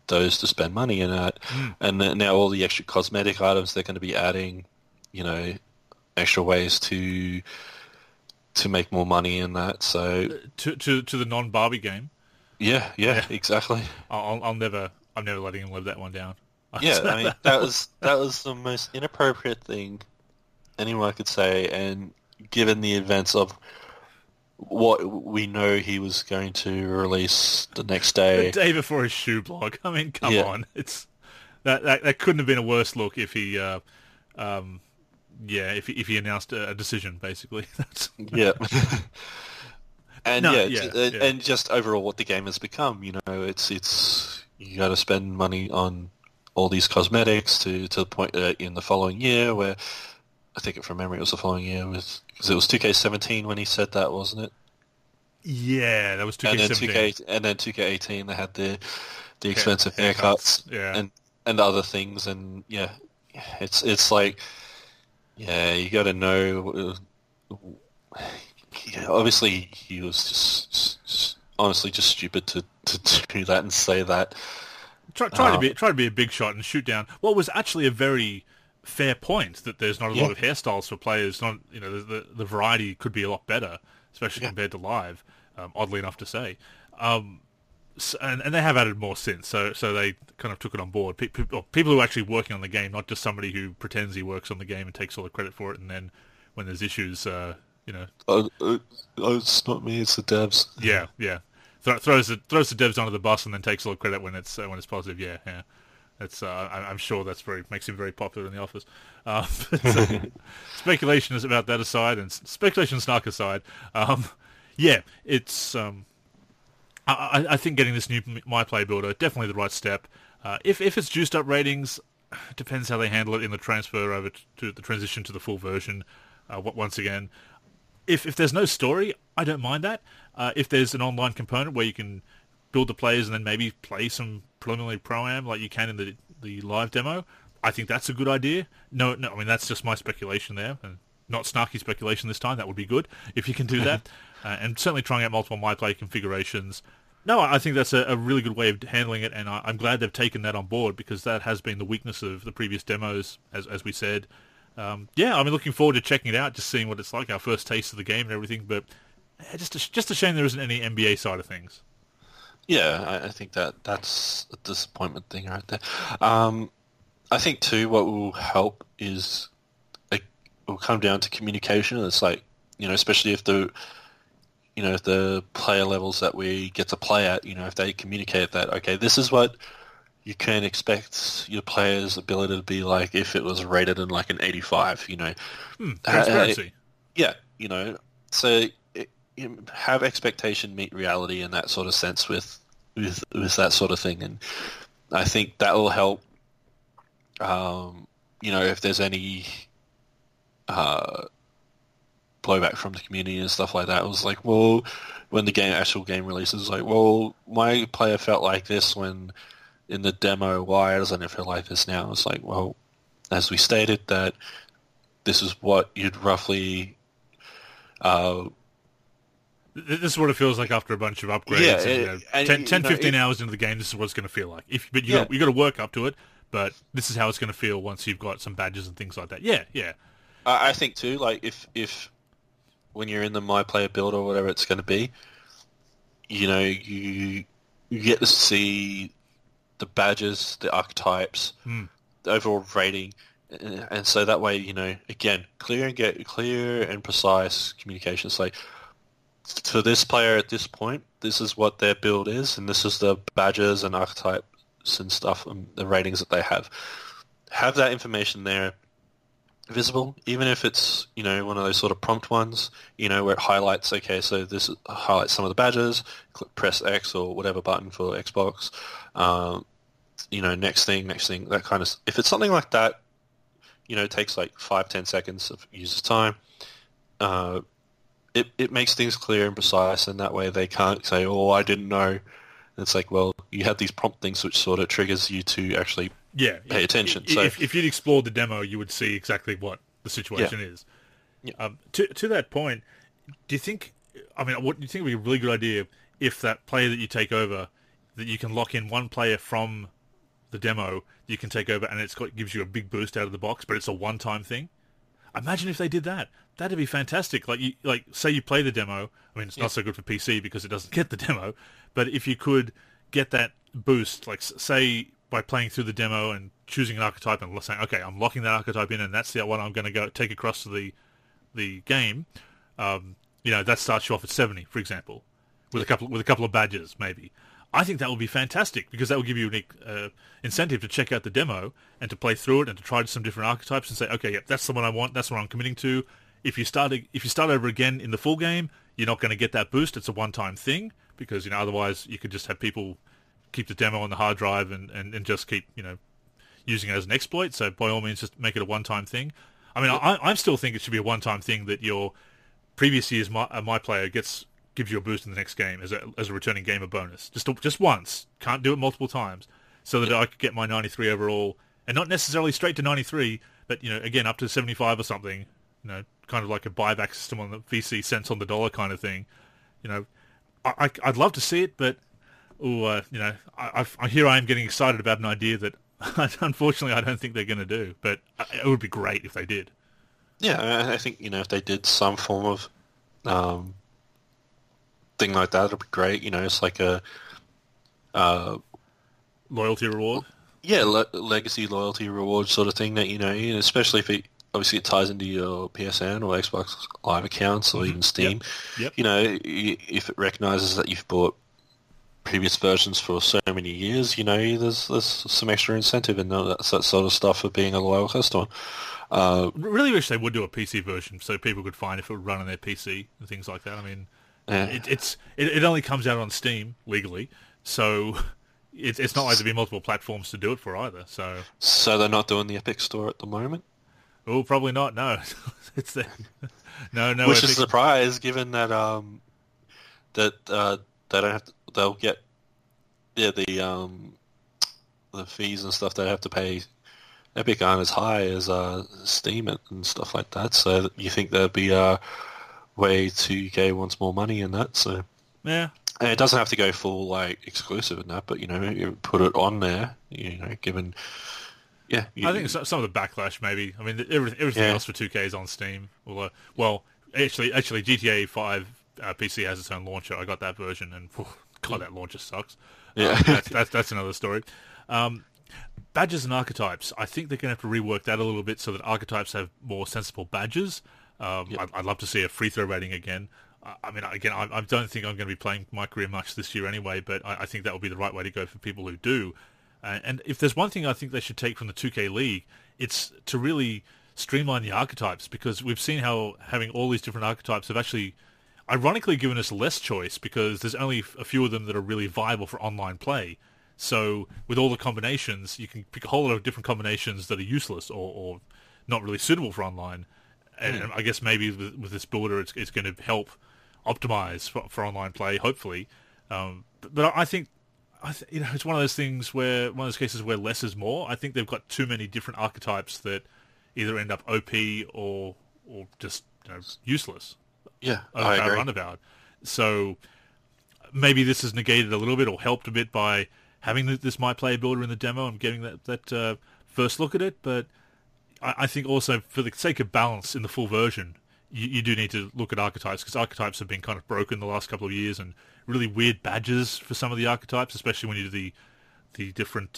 those to spend money in it, and now all the extra cosmetic items they're going to be adding, you know, extra ways to make more money in that, so to the non-Barbie game. Yeah, exactly. I'm never letting him live that one down. Yeah, I mean, that was the most inappropriate thing anyone could say, and given the events of what we know he was going to release the next day, the day before his shoe blog. I mean, come on, it's that couldn't have been a worse look if he. If he announced a decision, basically. And just overall what the game has become, you know, it's you got to spend money on all these cosmetics to the point in the following year where, I think from memory it was the following year, because it was 2K17 when he said that, wasn't it? Yeah, that was 2K17. And then 2K18 they had the expensive haircuts. and other things, and yeah, it's like, yeah, you got to know. Yeah, obviously, he was just honestly just stupid to do that and say that. Try to be a big shot and shoot down what was actually a very fair point, that there's not a lot of hairstyles for players. Not, you know, the variety could be a lot better, especially compared to live. Oddly enough to say, and they have added more since. So they kind of took it on board. People who are actually working on the game, not just somebody who pretends he works on the game and takes all the credit for it, and then when there's issues, you know, it's not me, it's the devs. Yeah. Throws the devs under the bus and then takes all the credit when it's positive. Yeah. That's I'm sure that's makes him very popular in the office. Speculation is about that aside, and speculation snark aside. It's. I think getting this new MyPlayer builder, definitely the right step. If it's juiced up ratings, depends how they handle it in the transfer over to the transition to the full version. Once again, if there's no story, I don't mind that. If there's an online component where you can build the players and then maybe play some preliminary Pro-Am like you can in the live demo, I think that's a good idea. No, I mean, that's just my speculation there, and not snarky speculation this time. That would be good if you can do that. And certainly trying out multiple MyPlayer configurations. No, I think that's a really good way of handling it, and I'm glad they've taken that on board, because that has been the weakness of the previous demos, as we said. I mean, looking forward to checking it out, just seeing what it's like, our first taste of the game and everything, but just a shame there isn't any NBA side of things. Yeah, I think that's a disappointment thing right there. I think, too, what will help is it will come down to communication. It's like, you know, especially if the player levels that we get to play at, you know, if they communicate that, okay, this is what you can expect your player's ability to be like if it was rated in like an 85, you know. Transparency. You know, so... have expectation meet reality in that sort of sense with that sort of thing, and I think that will help. You know, if there's any blowback from the community and stuff like that, it was like, well, when the actual game releases, like, well, my player felt like this when in the demo. Why doesn't it feel like this now? It's like, well, as we stated, that this is what you'd roughly. This is what it feels like after a bunch of upgrades. Yeah, and, you know, and, 15 hours into the game, this is what it's going to feel like. But you got to work up to it, but this is how it's going to feel once you've got some badges and things like that. Yeah. I think, too, like, if when you're in the MyPlayer build or whatever it's going to be, you know, you get to see the badges, the archetypes, the overall rating, and so that way, you know, again, clear and precise communication. It's like, for this player at this point, this is what their build is, and this is the badges and archetypes and stuff and the ratings that they have. Have that information there visible, even if it's, you know, one of those sort of prompt ones, you know, where it highlights, okay, so this highlights some of the badges, press X or whatever button for Xbox, you know, next thing, that kind of... If it's something like that, you know, it takes like 5-10 seconds of user's time, It makes things clear and precise, and that way they can't say, oh, I didn't know. And it's like, well, you have these prompt things which sort of triggers you to actually pay attention. If you'd explored the demo, you would see exactly what the situation is. Yeah. To that point, do you think would be a really good idea if that player that you take over, that you can lock in one player from the demo, you can take over, and it gives you a big boost out of the box, but it's a one-time thing? Imagine if they did that. That'd be fantastic. Like, say you play the demo. I mean, it's not so good for PC because it doesn't get the demo. But if you could get that boost, like, say, by playing through the demo and choosing an archetype and saying, okay, I'm locking that archetype in, and that's the one I'm going to go take across to the game. You know, that starts you off at 70, for example, with a couple of badges, maybe. I think that would be fantastic, because that will give you an incentive to check out the demo and to play through it and to try some different archetypes and say, okay, yeah, that's the one I want, that's what I'm committing to. If you start over again in the full game, you're not going to get that boost. It's a one-time thing, because, you know, otherwise you could just have people keep the demo on the hard drive and just keep, you know, using it as an exploit. So by all means, just make it a one-time thing. I mean, I still think it should be a one-time thing, that your previous year's MyPlayer gives you a boost in the next game as a returning gamer bonus, just once. Can't do it multiple times. so that I could get my 93 overall, and not necessarily straight to 93, but, you know, again, up to 75 or something, you know, kind of like a buyback system on the VC cents on the dollar kind of thing. You know, I'd love to see it, but, you know, here I am getting excited about an idea that, unfortunately, I don't think they're going to do, but it would be great if they did. Yeah, I think, you know, if they did some form of thing like that, it would be great. You know, it's like a... loyalty reward? Yeah, legacy loyalty reward sort of thing that, you know, especially if it... Obviously, it ties into your PSN or Xbox Live accounts or even Steam. Yep. You know, if it recognises that you've bought previous versions for so many years, you know, there's some extra incentive and that sort of stuff for being a loyal customer. Really wish they would do a PC version so people could find if it would run on their PC and things like that. I mean, it only comes out on Steam legally, so... It's not like there'd be multiple platforms to do it for either. So they're not doing the Epic Store at the moment? Oh, probably not, no. It's the... No. Which Epic... is a surprise, given that they don't have to, they'll get the fees and stuff they have to pay. Epic aren't as high as Steam and stuff like that. So you think there'd be a way 2K wants more money in that? So yeah. And it doesn't have to go full, like, exclusive and that, but, you know, you put it on there, you know, given... Yeah. I think some of the backlash, maybe. I mean, everything else for 2K is on Steam. Well, actually, GTA 5 PC has its own launcher. I got that version, and, God, that launcher sucks. Yeah. That's another story. Badges and archetypes. I think they're going to have to rework that a little bit so that archetypes have more sensible badges. I'd love to see a free throw rating again. I mean, again, I don't think I'm going to be playing MyCareer much this year anyway, but I think that will be the right way to go for people who do. And if there's one thing I think they should take from the 2K League, it's to really streamline the archetypes, because we've seen how having all these different archetypes have actually, ironically, given us less choice, because there's only a few of them that are really viable for online play. So with all the combinations, you can pick a whole lot of different combinations that are useless or not really suitable for online. And I guess maybe with this builder, it's going to help optimize for online play, hopefully. But I think, you know, it's one of those cases where less is more. I think they've got too many different archetypes that either end up OP or just, you know, useless. Yeah, I agree. Runabout. So maybe this is negated a little bit or helped a bit by having this MyPlayer builder in the demo and getting that first look at it. But I think also, for the sake of balance in the full version, you do need to look at archetypes, because archetypes have been kind of broken the last couple of years, and really weird badges for some of the archetypes, especially when you do the different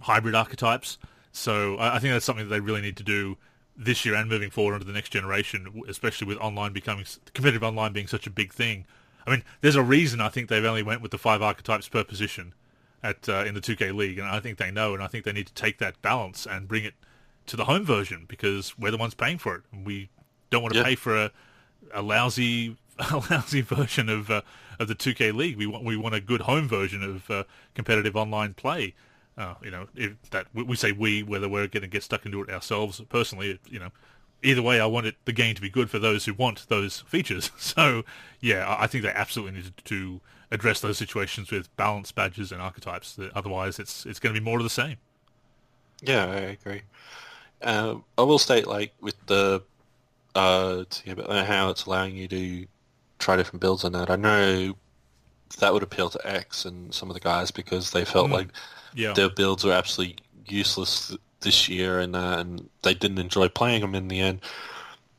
hybrid archetypes. So I think that's something that they really need to do this year and moving forward into the next generation, especially with online competitive online being such a big thing. I mean, there's a reason I think they've only went with the 5 archetypes per position in the 2K League, and I think they know, and I think they need to take that balance and bring it to the home version, because we're the ones paying for it, and we don't want to pay for a lousy version of the 2K League. We want a good home version of competitive online play. You know, if that we say whether we're going to get stuck into it ourselves personally, you know, either way, I want the game to be good for those who want those features. So yeah, I think they absolutely need to address those situations with balance, badges, and archetypes. Otherwise, it's going to be more of the same. Yeah, I agree. I will state, like, with the how it's allowing you to try different builds on that. I know that would appeal to X and some of the guys, because they felt their builds were absolutely useless this year, and they didn't enjoy playing them in the end.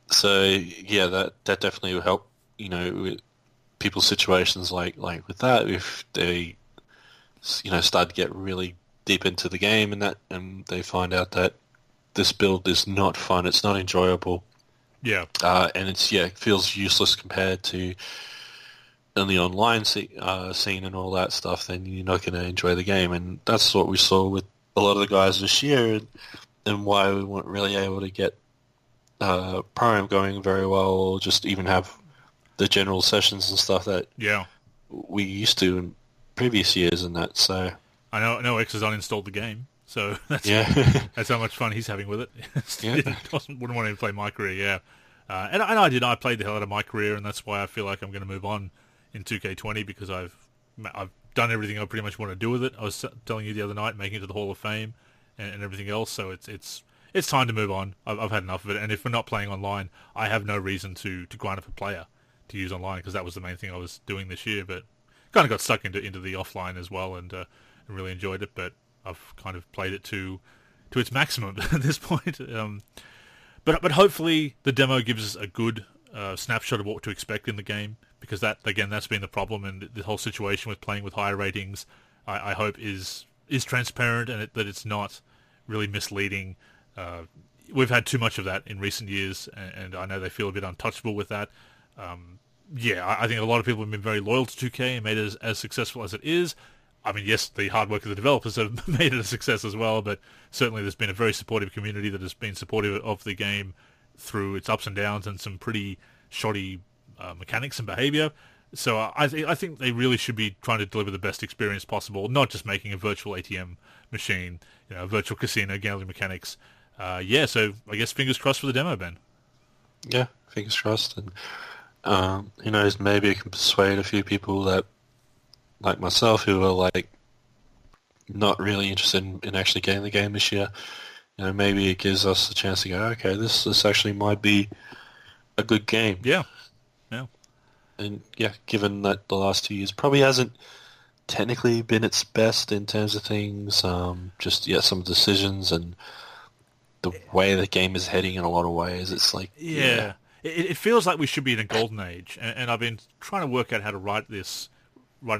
So yeah, that definitely would help, you know, with people's situations like with that, if they, you know, start to get really deep into the game and they find out that this build is not fun, it's not enjoyable, and it feels useless compared to in the online scene and all that stuff, then you're not going to enjoy the game. And that's what we saw with a lot of the guys this year, and why we weren't really able to get Pro-Am going very well, or just even have the general sessions and stuff that we used to in previous years and that. So I know X has uninstalled the game. So that's how much fun he's having with it. Wouldn't want him to play MyCareer, and I did. I played the hell out of MyCareer, and that's why I feel like I'm going to move on in 2K20, because I've done everything I pretty much want to do with it. I was telling you the other night, making it to the Hall of Fame and everything else. So it's time to move on. I've had enough of it. And if we're not playing online, I have no reason to grind up a player to use online, because that was the main thing I was doing this year. But kind of got stuck into the offline as well, and really enjoyed it. But I've kind of played it to its maximum at this point. But hopefully the demo gives us a good snapshot of what to expect in the game, because that's been the problem, and the whole situation with playing with higher ratings, I hope is transparent, and that it's not really misleading. We've had too much of that in recent years, and I know they feel a bit untouchable with that. I think a lot of people have been very loyal to 2K and made it as successful as it is. I mean, yes, the hard work of the developers have made it a success as well, but certainly there's been a very supportive community that has been supportive of the game through its ups and downs and some pretty shoddy mechanics and behavior. So I think they really should be trying to deliver the best experience possible, not just making a virtual ATM machine, a virtual casino, gambling mechanics. So I guess fingers crossed for the demo, Ben. Yeah, fingers crossed. And who knows, maybe it can persuade a few people that, like myself, who are not really interested in actually getting the game this year. Maybe it gives us the chance to go, okay, this actually might be a good game. Yeah. And yeah, given that the last 2 years probably hasn't technically been its best in terms of things, some decisions and the way the game is heading in a lot of ways, it's like... Yeah. It feels like we should be in a golden age, and I've been trying to work out how to write an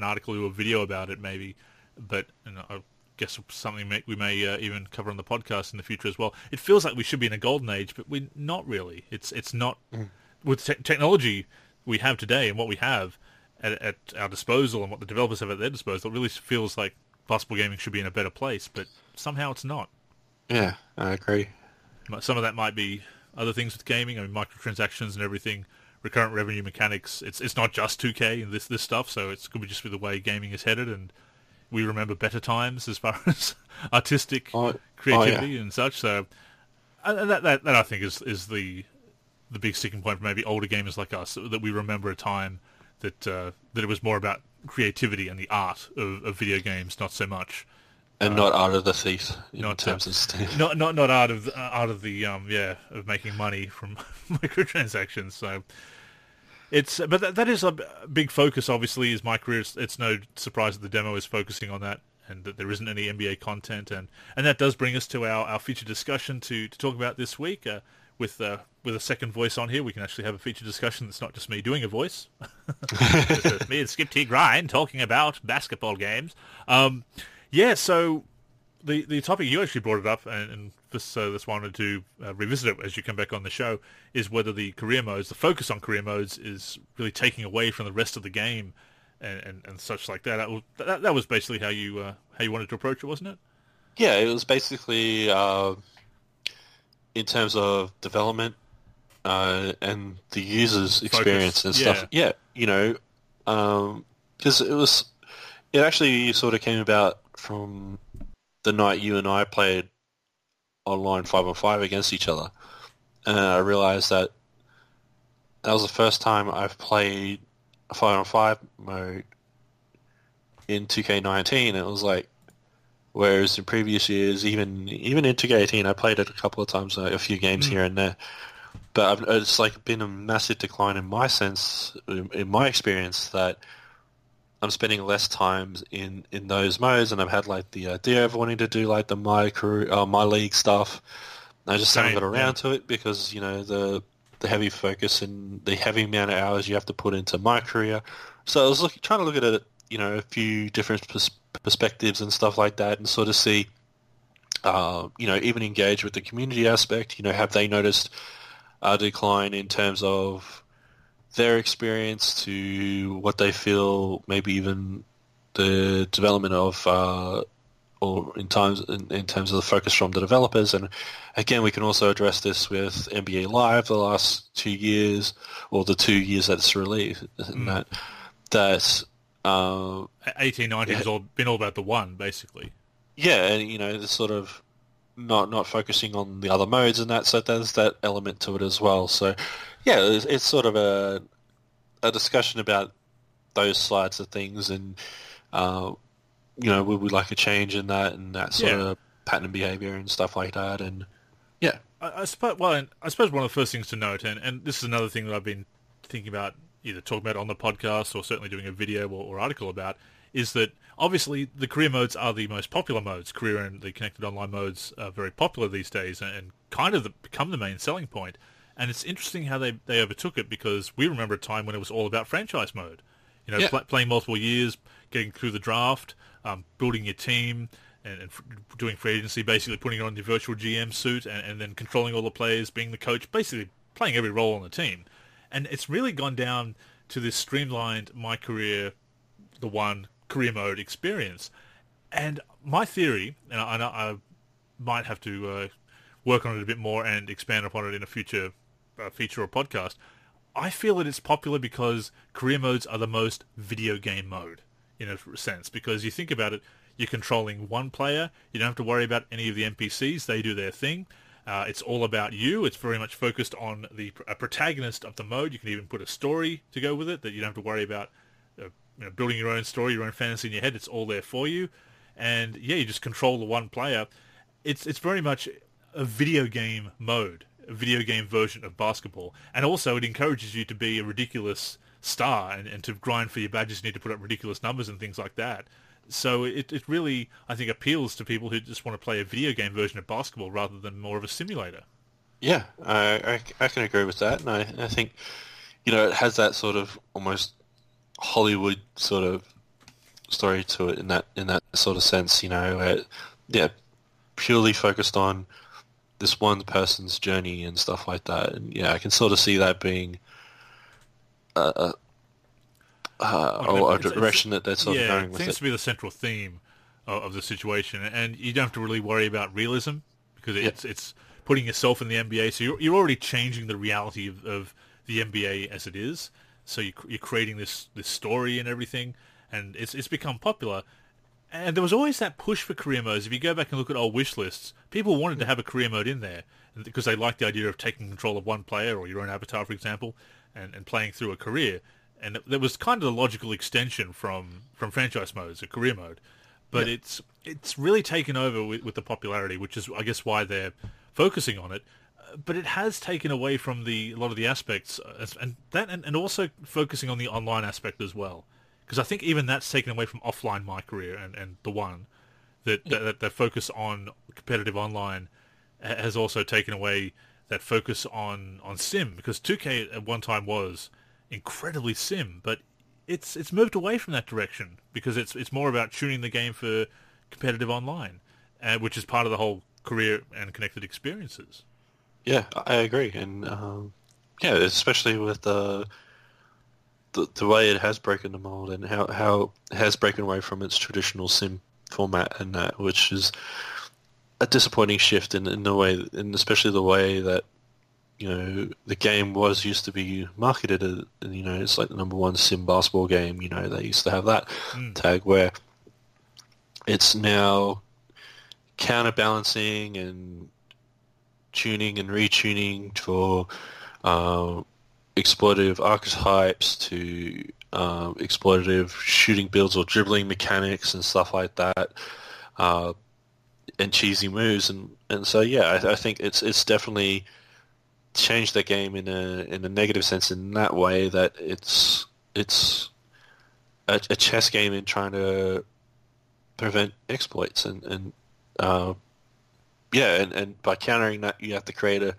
article or a video about it maybe, but I guess something we may even cover on the podcast in the future as well. It feels like we should be in a golden age, but we're not really. It's not with technology we have today and what we have at our disposal and what the developers have at their disposal. It really feels like basketball gaming should be in a better place, but somehow it's not. Yeah, I agree. Some of that might be other things with gaming. I mean, microtransactions and everything. Recurrent revenue mechanics. It's not just 2K and this stuff, so it's could be just the way gaming is headed, and we remember better times as far as artistic creativity and such. So, and that I think is the big sticking point for maybe older gamers like us, that we remember a time that it was more about creativity and the art of video games, not so much. And not art of the thief, not art of making money from microtransactions. So but that is a big focus. Obviously, is MyCareer. It's no surprise that the demo is focusing on that, and that there isn't any NBA content, and that does bring us to our feature discussion to talk about this week. With a second voice on here, we can actually have a feature discussion that's not just me doing a voice. It's me and Skip T. Grine talking about basketball games. Yeah, so the topic, you actually brought it up, and that's why I wanted to revisit it as you come back on the show, is whether the focus on career modes is really taking away from the rest of the game and such like that. That was basically how you wanted to approach it, wasn't it? Yeah, it was basically in terms of development and the user's focus, experience and stuff. Yeah, because it actually sort of came about from the night you and I played online 5-on-5 against each other. And I realized that was the first time I've played a 5-on-5 mode in 2K19. It was whereas in previous years, even in 2K18, I played it a couple of times, a few games here and there. But it's been a massive decline in my sense, in my experience, that I'm spending less time in those modes, and I've had the idea of wanting to do the MyLeague stuff. I just haven't got around to it because the heavy focus and the heavy amount of hours you have to put into MyCareer. So I was trying to look at it, a few different perspectives and stuff like that, and sort of see, even engage with the community aspect. Have they noticed a decline in terms of their experience to what they feel, maybe even the development of, or in terms of the focus from the developers. And again, we can also address this with NBA Live the last 2 years, or the 2 years that it's released. And that 18, 19 has all been all about the one, basically. Yeah, and the sort of not focusing on the other modes and that. So there's that element to it as well. So. Yeah, it's sort of a discussion about those sides of things, and would we like a change in that and that sort of pattern of behavior and stuff like that? And yeah, I suppose one of the first things to note, and this is another thing that I've been thinking about, either talking about on the podcast or certainly doing a video or article about, is that obviously the career modes are the most popular modes. Career and the connected online modes are very popular these days and kind of become the main selling point. And it's interesting how they overtook it, because we remember a time when it was all about franchise mode. Playing multiple years, getting through the draft, building your team, and doing free agency, basically putting on your virtual GM suit and then controlling all the players, being the coach, basically playing every role on the team. And it's really gone down to this streamlined MyCareer, the one career mode experience. And my theory, and I might have to work on it a bit more and expand upon it in a future feature or podcast, I feel that it's popular because career modes are the most video game mode in a sense, because you think about it, you're controlling one player, you don't have to worry about any of the NPCs, they do their thing. It's all about you. It's very much focused on a protagonist of the mode. You can even put a story to go with it that you don't have to worry about building your own story, your own fantasy in your head. It's all there for you. And yeah, you just control the one player. It's very much a video game mode, a video game version of basketball. And also it encourages you to be a ridiculous star and to grind for your badges. You need to put up ridiculous numbers and things like that. So it really, I think, appeals to people who just want to play a video game version of basketball rather than more of a simulator. Yeah, I can agree with that. And I think, it has that sort of almost Hollywood sort of story to it in that sort of sense, purely focused on this one person's journey and stuff like that. And yeah, I can sort of see that being a direction that they're sort of going with it. It seems to be the central theme of the situation, and you don't have to really worry about realism, because it's putting yourself in the NBA, so you're already changing the reality of the NBA as it is. So you're creating this story and everything, and it's become popular. And there was always that push for career modes. If you go back and look at old wish lists, people wanted to have a career mode in there because they liked the idea of taking control of one player or your own avatar, for example, and playing through a career. And that was kind of the logical extension from franchise modes, a career mode. But it's really taken over with the popularity, which is, I guess, why they're focusing on it. But it has taken away from a lot of the aspects, and also focusing on the online aspect as well. Because I think even that's taken away from offline MyCareer, and the one that the focus on competitive online has also taken away that focus on sim. Because 2K at one time was incredibly sim, but it's moved away from that direction because it's more about tuning the game for competitive online, which is part of the whole career and connected experiences. Yeah, I agree, and especially with the way it has broken the mold and how it has broken away from its traditional sim format and that, which is a disappointing shift in the way, and especially the way that the game was used to be marketed. It's like the number one sim basketball game. They used to have that tag, where it's now counterbalancing and tuning and retuning for exploitative archetypes to exploitative shooting builds or dribbling mechanics and stuff like that, and cheesy moves, and so I think it's definitely changed the game in a negative sense, in that way that it's a chess game in trying to prevent exploits and by countering that, you have to create a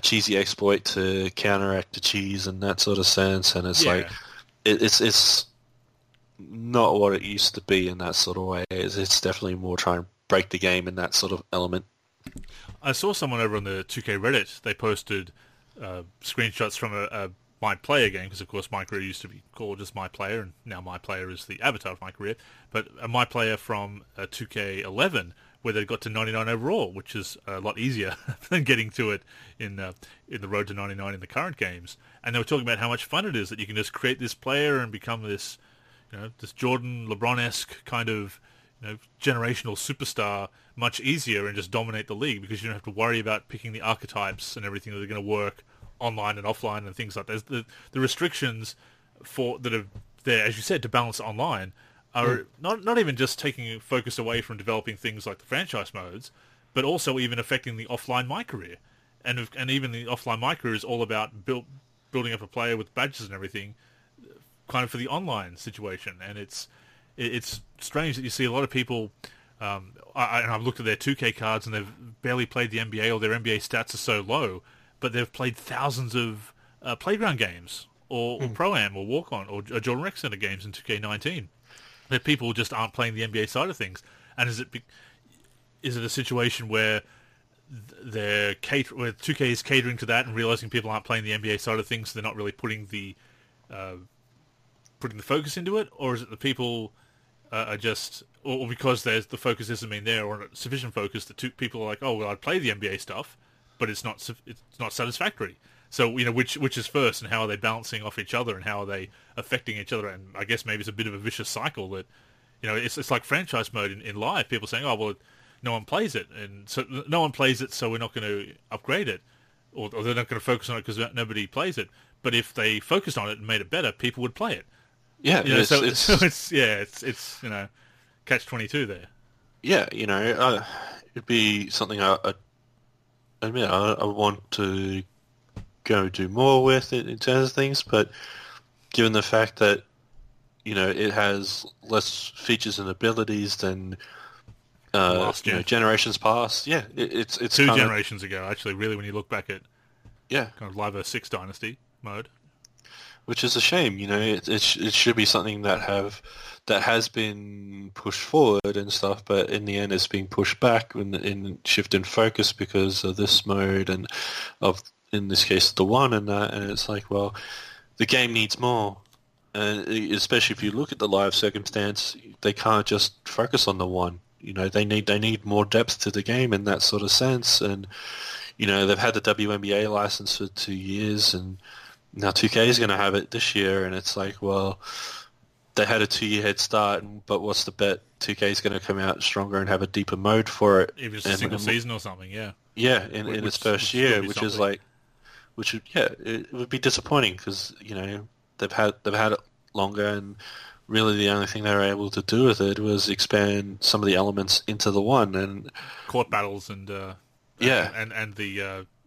cheesy exploit to counteract the cheese and that sort of sense. And it's like it's not what it used to be in that sort of way. It's definitely more trying to break the game in that sort of element. I saw someone over on the 2K Reddit. They posted screenshots from a MyPlayer game, because of course MyCareer used to be called just MyPlayer, and now MyPlayer is the avatar of MyCareer. But a MyPlayer from 2K11. Where they got to 99 overall, which is a lot easier than getting to it in the road to 99 in the current games. And they were talking about how much fun it is that you can just create this player and become this, this Jordan, LeBron-esque kind of, generational superstar much easier, and just dominate the league because you don't have to worry about picking the archetypes and everything that are going to work online and offline and things like that. The restrictions that are there, as you said, to balance online are not even just taking focus away from developing things like the franchise modes, but also even affecting the offline MyCareer. And even the offline MyCareer is all about building up a player with badges and everything, kind of for the online situation. And it's strange that you see a lot of people... I've looked at their 2K cards and they've barely played the NBA, or their NBA stats are so low, but they've played thousands of playground games or Pro-Am or Walk-On or Jordan Rec Center games in 2K19. That people just aren't playing the NBA side of things. And is it a situation where where 2K is catering to that and realizing people aren't playing the NBA side of things, so they're not really putting the focus into it? Or is it the people are just... Or because the focus isn't being there, or sufficient focus, people are like, oh, well, I'd play the NBA stuff, but it's not satisfactory. So, which is first, and how are they balancing off each other, and how are they affecting each other? And I guess maybe it's a bit of a vicious cycle that, it's like franchise mode in live. People saying, oh, well, no one plays it, and so no one plays it, so we're not going to upgrade it, or they're not going to focus on it because nobody plays it. But if they focused on it and made it better, people would play it. Yeah, it's catch-22 there. Yeah, it'd be something I want to go do more with in terms of things, but given the fact that it has less features and abilities than generations past, it's two generations ago, actually, really, when you look back at kind of Live Earth 6 Dynasty mode, which is a shame. It should be something that has been pushed forward and stuff, but in the end it's being pushed back in shift in focus because of this mode and of, in this case, the one and that, and it's like, well, the game needs more. And especially if you look at the live circumstance, they can't just focus on the one. They need more depth to the game in that sort of sense. And, they've had the WNBA license for 2 years, and now 2K is going to have it this year, and it's like, well, they had a 2-year head start, but what's the bet? 2K is going to come out stronger and have a deeper mode for it. Even just a single season or something, yeah. Yeah, in its first year, which is like, it would be disappointing because they've had it longer, and really the only thing they were able to do with it was expand some of the elements into the one, and court battles and the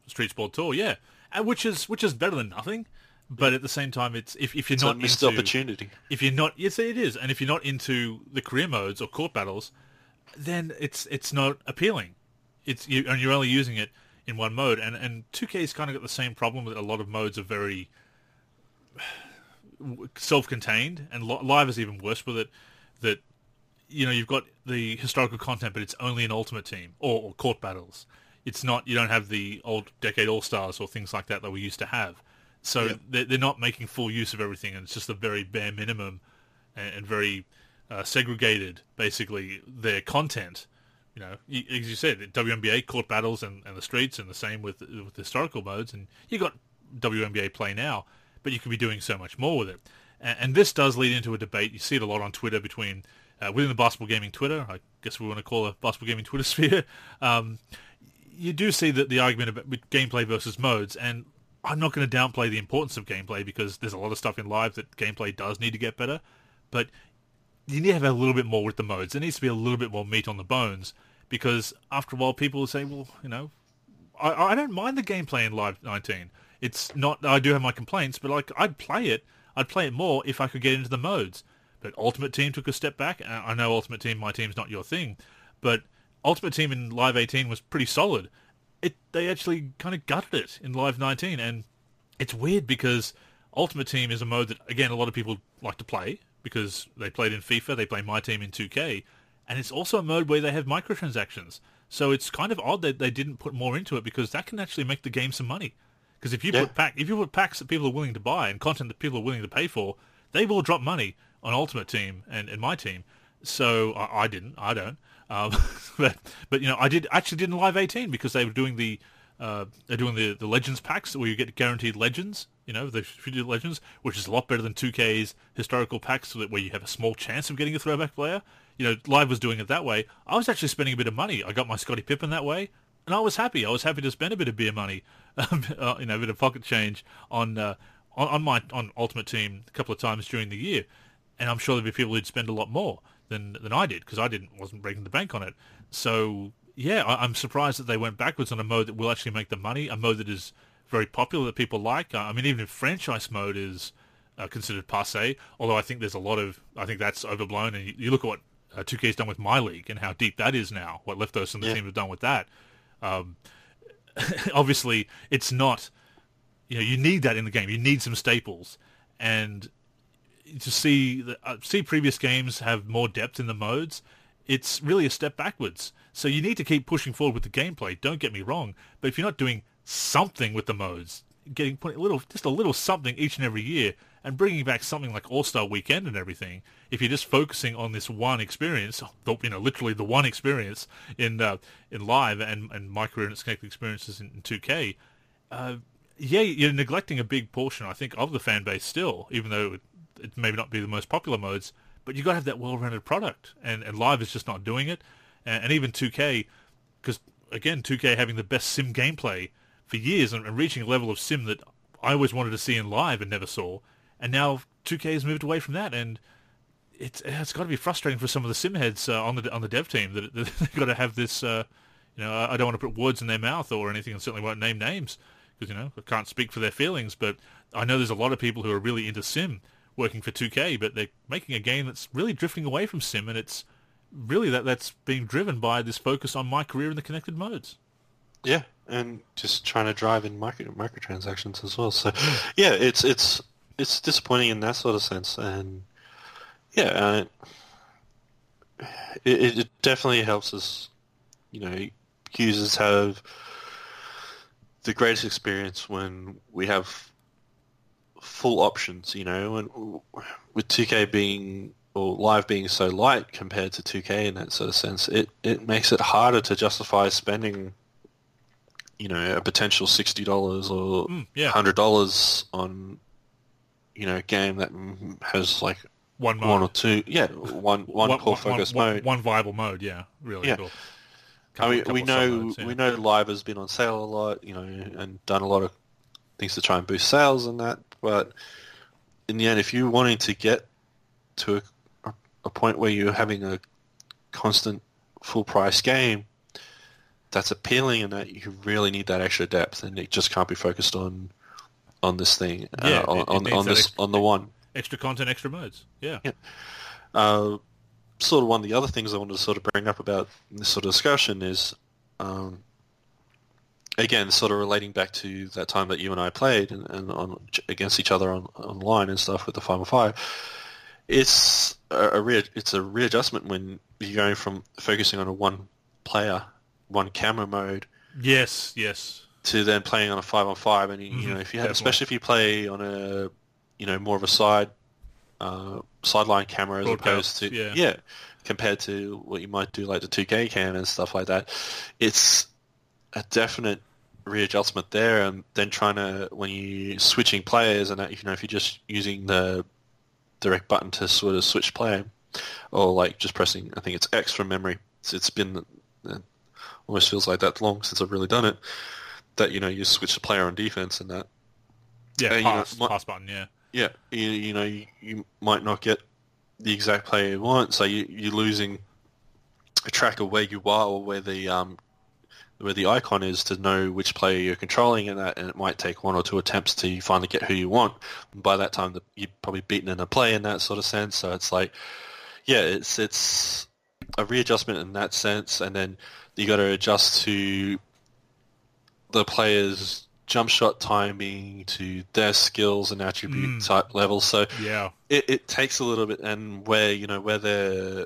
Street Sport Tour, yeah, which is better than nothing. But at the same time, it's if you're not missed into opportunity. If you're not, yes, it is. And if you're not into the career modes or court battles, then it's not appealing. You're only using it in one mode. And 2K's kind of got the same problem that a lot of modes are very self-contained, and live is even worse with it. That you've got the historical content, but it's only in Ultimate Team or court battles. It's not. You don't have the old decade All-Stars or things like that we used to have. So they're not making full use of everything, and it's just a very bare minimum and very segregated, basically, their content. As you said, WNBA, court battles and the streets, and the same with historical modes, and you got WNBA Play now, but you could be doing so much more with it. And this does lead into a debate. You see it a lot on Twitter between, within the basketball gaming Twitter, I guess we want to call a basketball gaming Twitter sphere, you do see that the argument about gameplay versus modes, and I'm not going to downplay the importance of gameplay because there's a lot of stuff in live that gameplay does need to get better, but you need to have a little bit more with the modes. There needs to be a little bit more meat on the bones because after a while people will say, well, I don't mind the gameplay in Live 19. It's not, I do have my complaints, but like I'd play it more if I could get into the modes. But Ultimate Team took a step back. I know Ultimate Team, my team's not your thing, but Ultimate Team in Live 18 was pretty solid. They actually kind of gutted it in Live 19, and it's weird because Ultimate Team is a mode that, again, a lot of people like to play because they played in FIFA, they play MyTeam in 2K, and it's also a mode where they have microtransactions. So it's kind of odd that they didn't put more into it because that can actually make the game some money. Because if you put packs that people are willing to buy and content that people are willing to pay for, they will drop money on Ultimate Team and MyTeam. So I don't. But I did in Live 18 because they were doing the Legends packs where you get guaranteed Legends, the future Legends, which is a lot better than 2K's historical packs where you have a small chance of getting a throwback player. Live was doing it that way. I was actually spending a bit of money. I got my Scottie Pippen that way, and I was happy. I was happy to spend a bit of beer money, a bit of pocket change on Ultimate Team a couple of times during the year. and I'm sure there'd be people who'd spend a lot more than I did, because I wasn't breaking the bank on it. So yeah, I'm surprised that they went backwards on a mode that will actually make them money, a mode that is very popular, that people like. I mean, even franchise mode is considered passé, although I think there's a lot of... I think that's overblown, and you look at what 2K's done with MyLeague and how deep that is now, what Leftos and the team have done with that. Obviously, it's not... You know, you need that in the game. You need some staples. And to see see previous games have more depth in the modes, it's really a step backwards. So you need to keep pushing forward with the gameplay, don't get me wrong, but if you're not doing something with the modes, putting a little something each and every year, and bringing back something like All-Star Weekend and everything, if you're just focusing on this one experience, you know, literally the one experience in Live and MyCareer and its connected experiences in 2K, you're neglecting a big portion, I think, of the fan base still, even though it may not be the most popular modes, but you've got to have that well-rounded product, and Live is just not doing it, and even 2K, because, again, 2K having the best sim gameplay for years and reaching a level of sim that I always wanted to see in Live and never saw, and now 2K has moved away from that, and it's got to be frustrating for some of the sim heads on the dev team that they've got to have this, I don't want to put words in their mouth or anything, and certainly won't name names, because, you know, I can't speak for their feelings, but I know there's a lot of people who are really into sim working for 2K, but they're making a game that's really drifting away from sim, and it's really that's being driven by this focus on MyCareer and the connected modes. Yeah, and just trying to drive in microtransactions as well. So, yeah, it's disappointing in that sort of sense, and yeah, it definitely helps us. You know, users have the greatest experience when we have full options. You know, and with 2K being, or Live being so light compared to 2K in that sort of sense, it makes it harder to justify spending, you know, a potential $60 or $100 on, you know, a game that has like one core focus mode. One viable mode, yeah. Really cool. We know Live has been on sale a lot, you know, and done a lot of things to try and boost sales and that, but in the end, if you're wanting to get to a point where you're having a constant full price game that's appealing, and that you really need that extra depth, and it just can't be focused on this thing, on the one extra content, extra modes. Yeah. Sort of one of the other things I wanted to sort of bring up about this sort of discussion is, again, sort of relating back to that time that you and I played and on against each other online and stuff with the Final Five. It's a readjustment when you're going from focusing on a one-player, one-camera mode. Yes. To then playing on a 5-on-5, and you know, if you have, especially if you play on a, you know, more of a sideline camera as opposed to compared to what you might do like the 2K cam and stuff like that, it's a definite readjustment there. And then trying to, when you switching players and that, you know, if you're just using the direct button to sort of switch player, or like just pressing, I think it's X from memory. It's been, almost feels like that long since I've really done it, that, you know, you switch the player on defense and that. Yeah, and pass button, yeah. Yeah, you know, you might not get the exact player you want, so you're losing a track of where you are or where the icon is to know which player you're controlling and that, and it might take one or two attempts to finally get who you want. And by that time, you've probably beaten in a play in that sort of sense. So it's like, yeah, it's a readjustment in that sense, and then you got to adjust to the player's jump shot timing, to their skills and attribute type levels. So yeah, it takes a little bit, and where, you know, where they're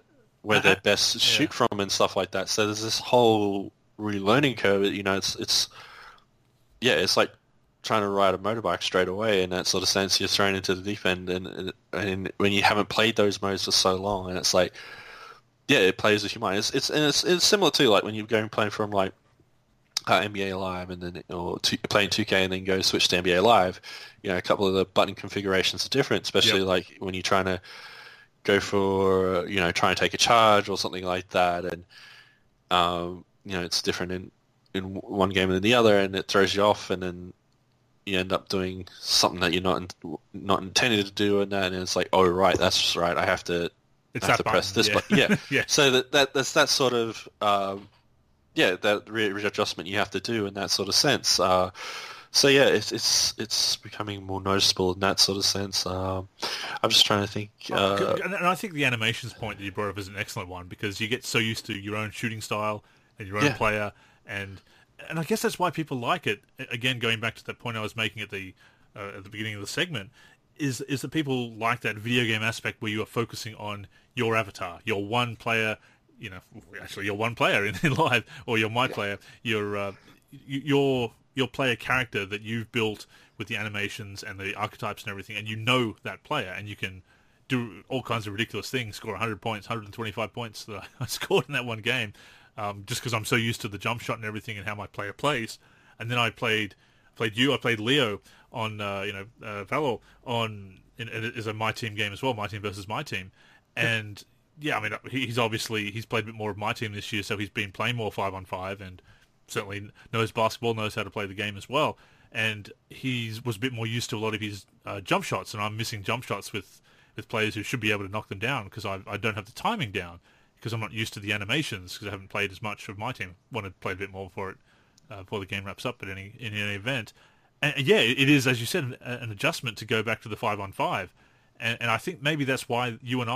best shoot from and stuff like that. So there's this whole relearning curve. You know, it's like trying to ride a motorbike straight away in that sort of sense. You're thrown into the deep end, and when you haven't played those modes for so long, and it's like, yeah, it plays with your mind. It's similar to like when you go and play from like NBA Live and then playing 2K and then go switch to NBA Live. You know, a couple of the button configurations are different, especially like when you're trying to go for, you know, try and take a charge or something like that, and you know, it's different in one game than the other, and it throws you off, and then you end up doing something that you're not intended to do, and then it's like, oh right, that's right, I have to press this button. Yeah. Yeah. So that's that sort of that readjustment you have to do in that sort of sense. So yeah, it's becoming more noticeable in that sort of sense. I'm just trying to think. And I think the animations point that you brought up is an excellent one, because you get so used to your own shooting style and your own player, and I guess that's why people like it. Again, going back to that point I was making at the beginning of the segment, is that people like that video game aspect where you are focusing on your avatar, your one player. You know, actually, your one player in live, or your MyPlayer, your player character that you've built with the animations and the archetypes and everything, and you know that player, and you can do all kinds of ridiculous things, score 100 points, 125 points that I scored in that one game, just because I'm so used to the jump shot and everything and how my player plays. And then I played Leo on, Valor on, it is a MyTeam game as well, MyTeam versus MyTeam, and... Yeah, I mean, he's played a bit more of MyTeam this year, so he's been playing more 5-on-5 and certainly knows basketball, knows how to play the game as well. And he was a bit more used to a lot of his jump shots, and I'm missing jump shots with players who should be able to knock them down because I don't have the timing down, because I'm not used to the animations, because I haven't played as much of MyTeam. Want to play a bit more for it before the game wraps up in any event. And yeah, it is, as you said, an adjustment to go back to the 5-on-5. And I think maybe that's why you and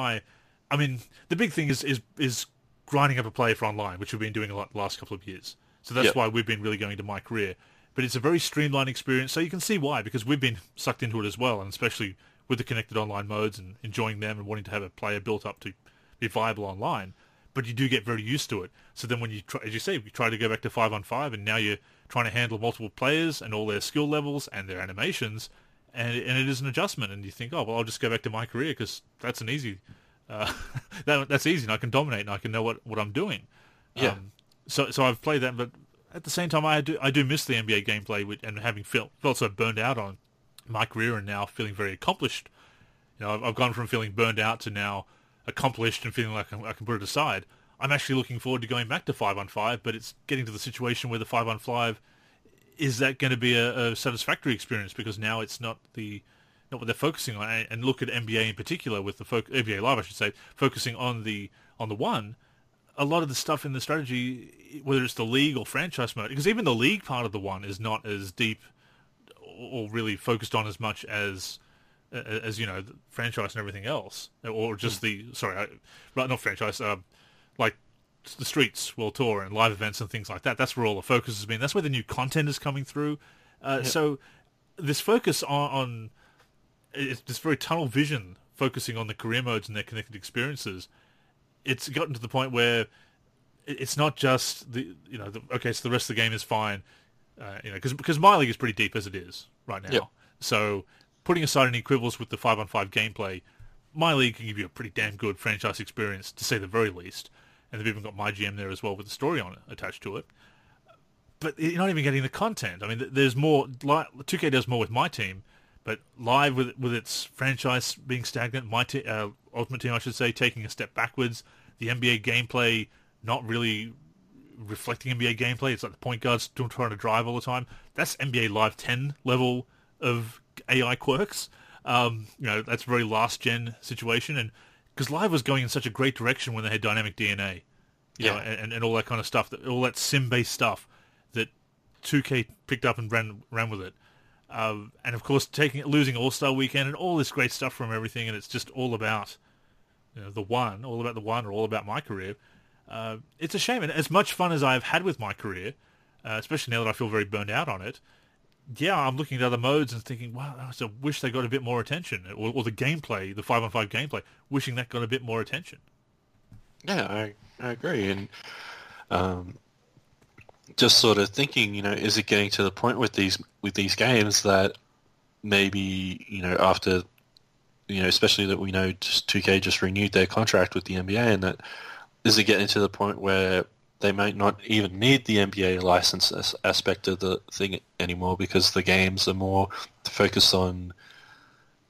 I mean, the big thing is grinding up a player for online, which we've been doing a lot the last couple of years. So that's why we've been really going to MyCareer. But it's a very streamlined experience, so you can see why, because we've been sucked into it as well, and especially with the connected online modes and enjoying them and wanting to have a player built up to be viable online. But you do get very used to it. So then when you try, as you say, you try to go back to 5-on-5, and now you're trying to handle multiple players and all their skill levels and their animations, and it is an adjustment. And you think, oh, well, I'll just go back to MyCareer because that's an easy... that's easy, and I can dominate, and I can know what I'm doing. Yeah. So I've played that, but at the same time, I do miss the NBA gameplay, and having felt so burned out on MyCareer, and now feeling very accomplished. You know, I've gone from feeling burned out to now accomplished and feeling like I can put it aside. I'm actually looking forward to going back to 5-on-5, but it's getting to the situation where the 5-on-5 is that going to be a satisfactory experience, because now it's not what they're focusing on, and look at NBA in particular with the NBA Live, I should say, focusing on the one. A lot of the stuff in the strategy, whether it's the league or franchise mode, because even the league part of the one is not as deep or really focused on as much as you know, the franchise and everything else, or just like the Streets World Tour and live events and things like that. That's where all the focus has been. That's where the new content is coming through. So this focus on it's this very tunnel vision focusing on the career modes and their connected experiences. It's gotten to the point where it's not just so the rest of the game is fine, because MyLeague is pretty deep as it is right now. Yep. So putting aside any quibbles with the 5-on-5 gameplay, MyLeague can give you a pretty damn good franchise experience, to say the very least. And they've even got MyGM there as well with the story on it, attached to it. But you're not even getting the content. I mean, there's more. 2K does more with MyTeam. But Live, with its franchise being stagnant, Ultimate Team, I should say, taking a step backwards, the NBA gameplay not really reflecting NBA gameplay. It's like the point guards trying to drive all the time. That's NBA Live 10 level of AI quirks. That's a very last-gen situation. And because Live was going in such a great direction when they had Dynamic DNA, you know, and all that kind of stuff, all that sim-based stuff that 2K picked up and ran with it. And of course, losing All-Star Weekend and all this great stuff from everything, and it's just all about the one, or all about MyCareer. It's a shame, and as much fun as I've had with MyCareer, especially now that I feel very burned out on it. Yeah, I'm looking at other modes and thinking, wow, I just wish they got a bit more attention, or the gameplay, the 5-on-5 gameplay, wishing that got a bit more attention. Yeah, I agree, and. Just sort of thinking, is it getting to the point with these games that maybe, after, especially that we know just 2K just renewed their contract with the NBA, and that is it getting to the point where they might not even need the NBA license aspect of the thing anymore, because the games are more focused on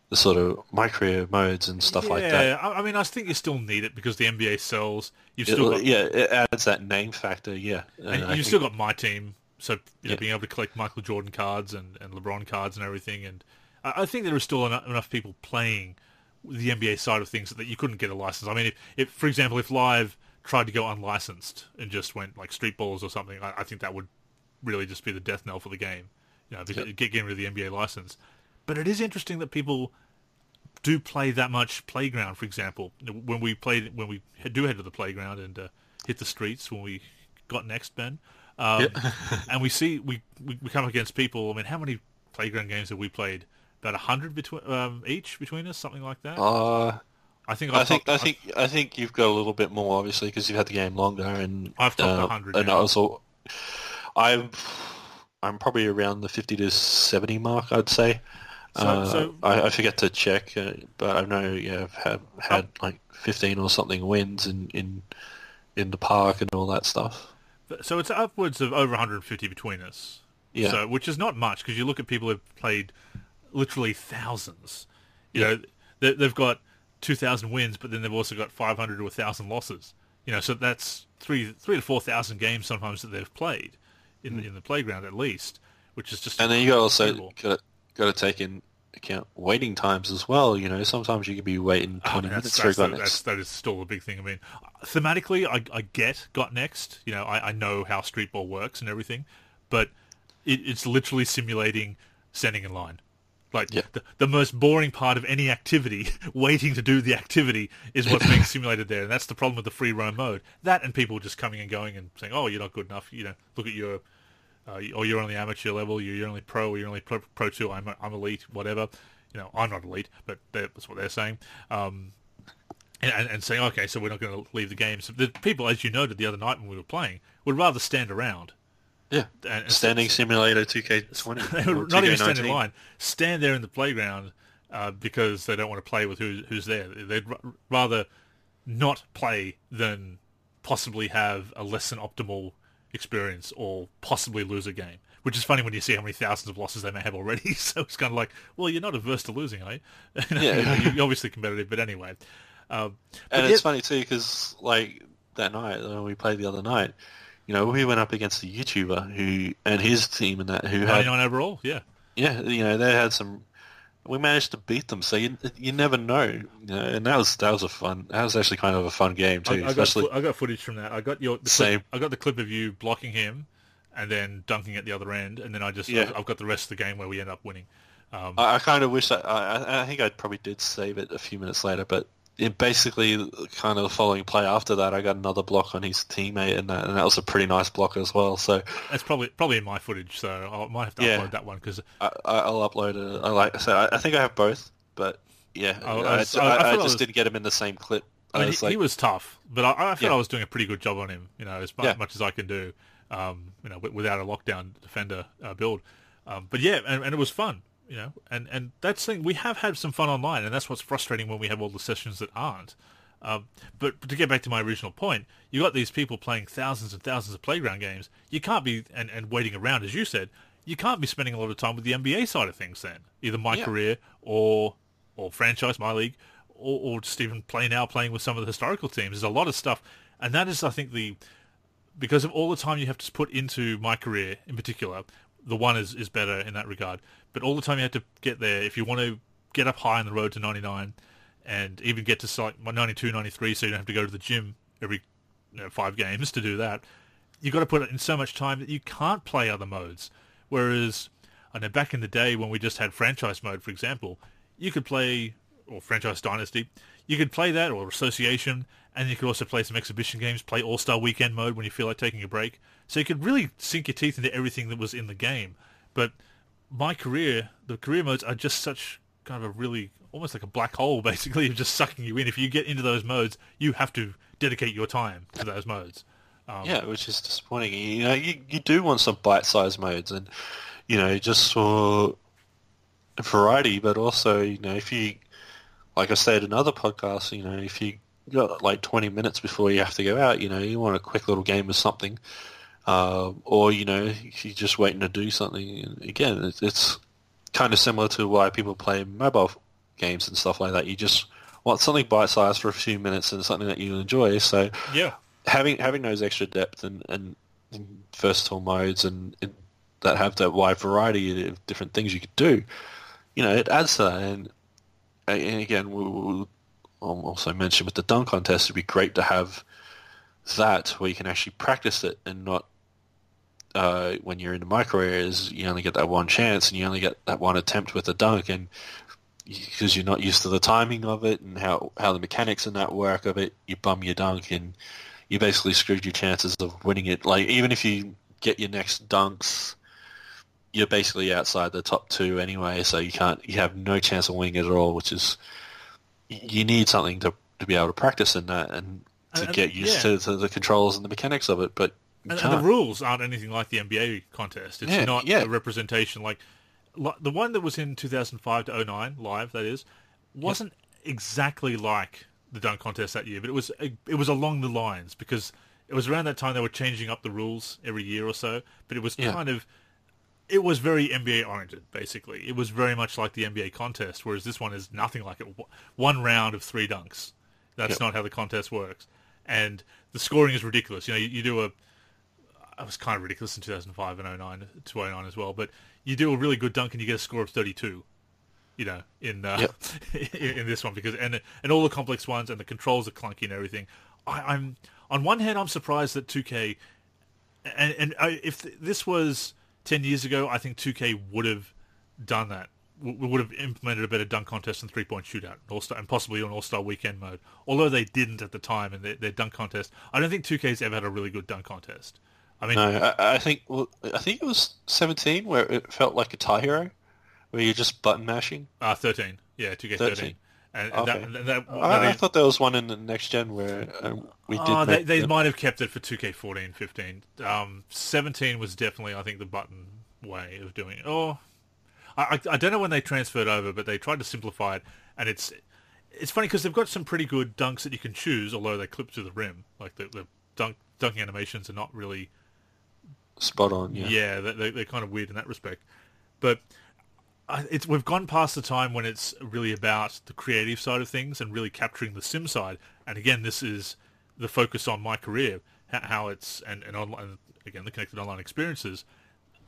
the sort of MyCareer modes and stuff like that. Yeah, I mean, I think you still need it because the NBA sells. You've still got it adds that name factor. And you've still got MyTeam, So you know, being able to collect Michael Jordan cards and LeBron cards and everything, and I think there are still enough people playing the NBA side of things that you couldn't get a license. I mean, if for example, if Live tried to go unlicensed and just went like street balls or something, I think that would really just be the death knell for the game. You know, getting rid of the NBA license. But it is interesting that people do play that much playground. For example, when we do head to the playground and hit the streets when we got next, Ben. And we see we come up against people. I mean, how many playground games have we played? About 100 between each between us, something like that. I think you've got a little bit more, obviously, because you've had the game longer. And I've topped 100, and also I'm probably around the 50 to 70 mark, I'd say. So I forget to check, but I know I've had like 15 or something wins in the park and all that stuff. So it's upwards of over 150 between us, so, which is not much because you look at people who have played literally thousands. You know, they've got 2,000 wins, but then they've also got 500 to 1,000 losses. You know, so that's 3 to 4,000 games sometimes that they've played in the playground at least, which is just. And then you got to take in account waiting times as well. You know, sometimes you could be waiting 20 minutes for Got Next. That is still a big thing. I mean, thematically, I get Got Next. You know, I know how streetball works and everything, but it's literally simulating standing in line. Like the most boring part of any activity, waiting to do the activity, is what's being simulated there. And that's the problem with the free roam mode. That and people just coming and going and saying, "Oh, you're not good enough. You know, look at your." Or you're only amateur level, you're only pro, or you're only pro 2, I'm elite, whatever. You know, I'm not elite, but that's what they're saying. And saying, okay, so we're not going to leave the game. So the people, as you noted the other night when we were playing, would rather stand around. Yeah, and standing simulator 2K20. They would not even stand in line. Stand there in the playground because they don't want to play with who's there. They'd rather not play than possibly have a less than optimal experience or possibly lose a game, which is funny when you see how many thousands of losses they may have already. So it's kind of like, well, you're not averse to losing, are you? You're obviously competitive, but anyway. And it's funny too because, like that night when we played the other night, you know, we went up against a YouTuber who and his team and that who 99 overall, yeah, you know, they had some. We managed to beat them, so you never know. You know, and that was a fun. That was actually kind of a fun game too. I got footage from that. I got the clip of you blocking him, and then dunking at the other end, and then I've got the rest of the game where we end up winning. I kind of wish I think I probably did save it a few minutes later, but it basically kind of the following play after that, I got another block on his teammate, and that was a pretty nice block as well. So that's probably in my footage, so I might have to upload that one because I'll upload it. I think I have both, but I just didn't get him in the same clip. I mean, he was tough, but I thought I was doing a pretty good job on him. You know, as much as I can do, you know, without a lockdown defender build. But yeah, and it was fun. You know, and that's the thing. We have had some fun online, and that's what's frustrating when we have all the sessions that aren't. But to get back to my original point, you got these people playing thousands and thousands of playground games. You can't be and waiting around, as you said. You can't be spending a lot of time with the NBA side of things then, either MyCareer or franchise MyLeague or just even playing with some of the historical teams. There's a lot of stuff, and that is, I think, because of all the time you have to put into MyCareer in particular. The one is better in that regard. But all the time you have to get there, if you want to get up high on the road to 99 and even get to like 92, 93, so you don't have to go to the gym every 5 games to do that, you've got to put in so much time that you can't play other modes. Whereas, I know back in the day when we just had franchise mode, for example, you could play, or franchise dynasty, you could play that, or association, and you could also play some exhibition games, play All-Star Weekend mode when you feel like taking a break. So you could really sink your teeth into everything that was in the game. But MyCareer, the career modes are just such kind of a really, almost like a black hole, basically, of just sucking you in. If you get into those modes, you have to dedicate your time to those modes. Which is disappointing. You know, you do want some bite-sized modes, and, you know, just for variety, but also, you know, if you, like I said in other podcasts, you know, if you got like 20 minutes before you have to go out, you know, you want a quick little game of something, or, you know, you're just waiting to do something. Again, it's kind of similar to why people play mobile games and stuff like that. You just want something bite-sized for a few minutes and something that you enjoy. So having those extra depth and versatile modes and that have that wide variety of different things you could do. You know, it adds to that. And again, we'll also mention with the dunk contest, it'd be great to have that where you can actually practice it and not when you're in the micro areas, you only get that one chance and you only get that one attempt with a dunk, and because you're not used to the timing of it and how the mechanics and that work of it, you bum your dunk and you basically screwed your chances of winning it. Like, even if you get your next dunks, you're basically outside the top two anyway, so you have no chance of winning it at all, which is, you need something to be able to practice in that and to get used to the controls and the mechanics of it. But and the rules aren't anything like the NBA contest. It's not a representation. Like the one that was in 2005 to 09, live, that is, wasn't exactly like the dunk contest that year, but it was along the lines, because it was around that time they were changing up the rules every year or so, but it was it was very NBA-oriented, basically. It was very much like the NBA contest, whereas this one is nothing like it. One round of 3 dunks. That's not how the contest works. And the scoring is ridiculous. You know, you do it was kind of ridiculous in 2005 and 09 to 09 as well, but you do a really good dunk and you get a score of 32, you know, in this one, because and all the complex ones, and the controls are clunky and everything. I'm on one hand, I'm surprised that 2K, and if this was 10 years ago, I think 2K would have done that. We would have implemented a better dunk contest and three-point shootout, and possibly an all-star weekend mode. Although they didn't at the time in their dunk contest. I don't think 2K's ever had a really good dunk contest. I mean, no, I think it was 17 where it felt like a tie hero, where you're just button mashing. 13, yeah, 2K 13. And okay. I thought there was one in the next gen where we did. They might have kept it for 2K14, 15. 17 was definitely, I think, the button way of doing it. Oh, I don't know when they transferred over, but they tried to simplify it, and it's funny because they've got some pretty good dunks that you can choose, although they clip to the rim. Like the dunking animations are not really spot on. Yeah, they're kind of weird in that respect, but. We've gone past the time when it's really about the creative side of things and really capturing the sim side. And again, this is the focus on MyCareer, how it's and online, again, the connected online experiences.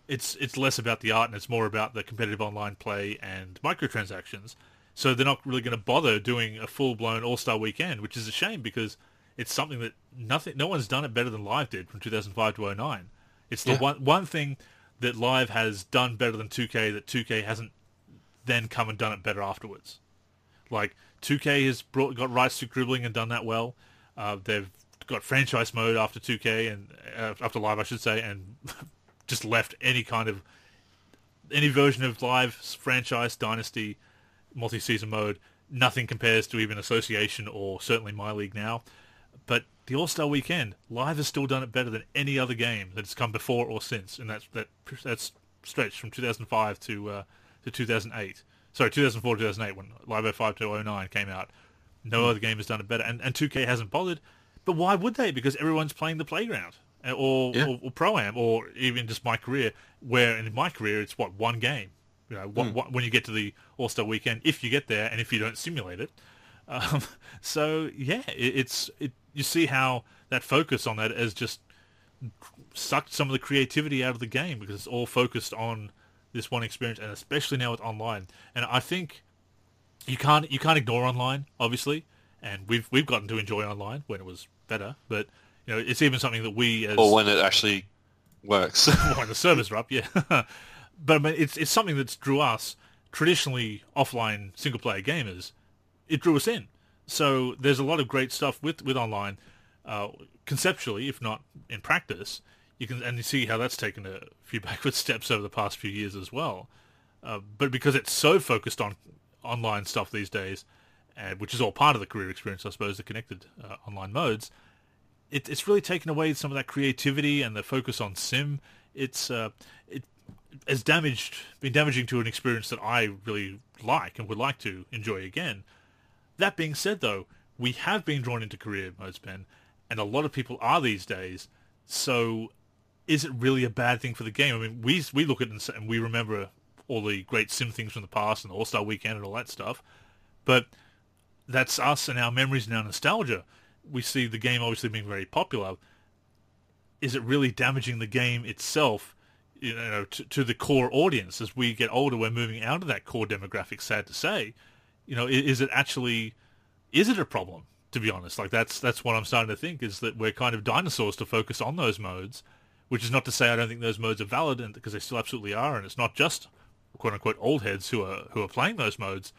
It's less about the art and it's more about the competitive online play and microtransactions. So they're not really going to bother doing a full blown All Star Weekend, which is a shame because it's something that no one's done it better than Live did from 2005 to 09. It's the one thing that Live has done better than 2K, that 2K hasn't then come and done it better afterwards. Like, 2K has got rights to dribbling and done that well. They've got franchise mode after 2K, and after Live, I should say, and just left any version of Live's franchise, dynasty, multi-season mode. Nothing compares to even Association or certainly MyLeague now. But the All-Star Weekend, Live has still done it better than any other game that's come before or since, and that's stretched from 2005 to 2008. Sorry, 2004 to 2008, when Live 05 to 09 came out. No other game has done it better, and 2K hasn't bothered. But why would they? Because everyone's playing the Playground or Pro-Am or even just MyCareer, where in MyCareer it's, one game? You know, when you get to the All-Star Weekend, if you get there and if you don't simulate it. You see how that focus on that has just sucked some of the creativity out of the game because it's all focused on this one experience, and especially now with online. And I think you can't ignore online, obviously. And we've gotten to enjoy online when it was better, but you know it's even something that or when it actually works, when the servers are up, yeah. But I mean, it's something that's drew us traditionally offline single player gamers. It drew us in. So there's a lot of great stuff with online, conceptually, if not in practice. You see how that's taken a few backward steps over the past few years as well. But because it's so focused on online stuff these days, which is all part of the career experience, I suppose, the connected online modes, it's really taken away some of that creativity and the focus on sim. It has been damaging to an experience that I really like and would like to enjoy again. That being said, though, we have been drawn into career modes, Ben, and a lot of people are these days. So is it really a bad thing for the game? I mean, we look at it and we remember all the great sim things from the past and the All-Star Weekend and all that stuff. But that's us and our memories and our nostalgia. We see the game obviously being very popular. is it really damaging the game itself, you know, to the core audience? As we get older, we're moving out of that core demographic, sad to say. You know, is it actually, is it a problem, to be honest? Like, that's what I'm starting to think, is that we're kind of dinosaurs to focus on those modes, which is not to say I don't think those modes are valid, and because they still absolutely are, and it's not just, quote-unquote, old heads who are playing those modes,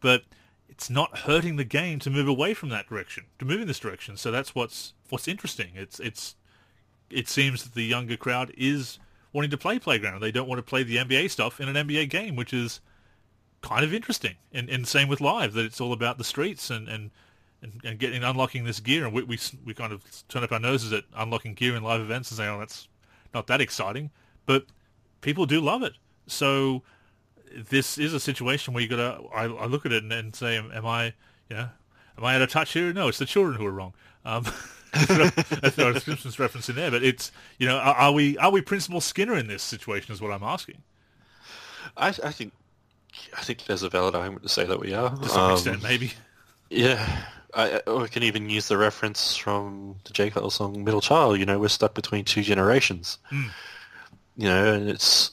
but it's not hurting the game to move away from that direction, to move in this direction. So that's what's interesting. It seems that the younger crowd is wanting to play Playground. They don't want to play the NBA stuff in an NBA game, which is kind of interesting. And same with Live, that it's all about the streets and getting, unlocking this gear. And we kind of turn up our noses at unlocking gear in live events and say, oh, that's not that exciting. But people do love it. So this is a situation where you got to, I look at it and say, am I out of touch here? No, it's the children who are wrong. That's not a Simpsons reference in there, but it's, you know, are we Principal Skinner in this situation is what I'm asking. I think there's a valid argument to say that we are. To some extent, maybe. Yeah. I can even use the reference from the J. Cole song, Middle Child. You know, we're stuck between two generations. Mm. You know, and it's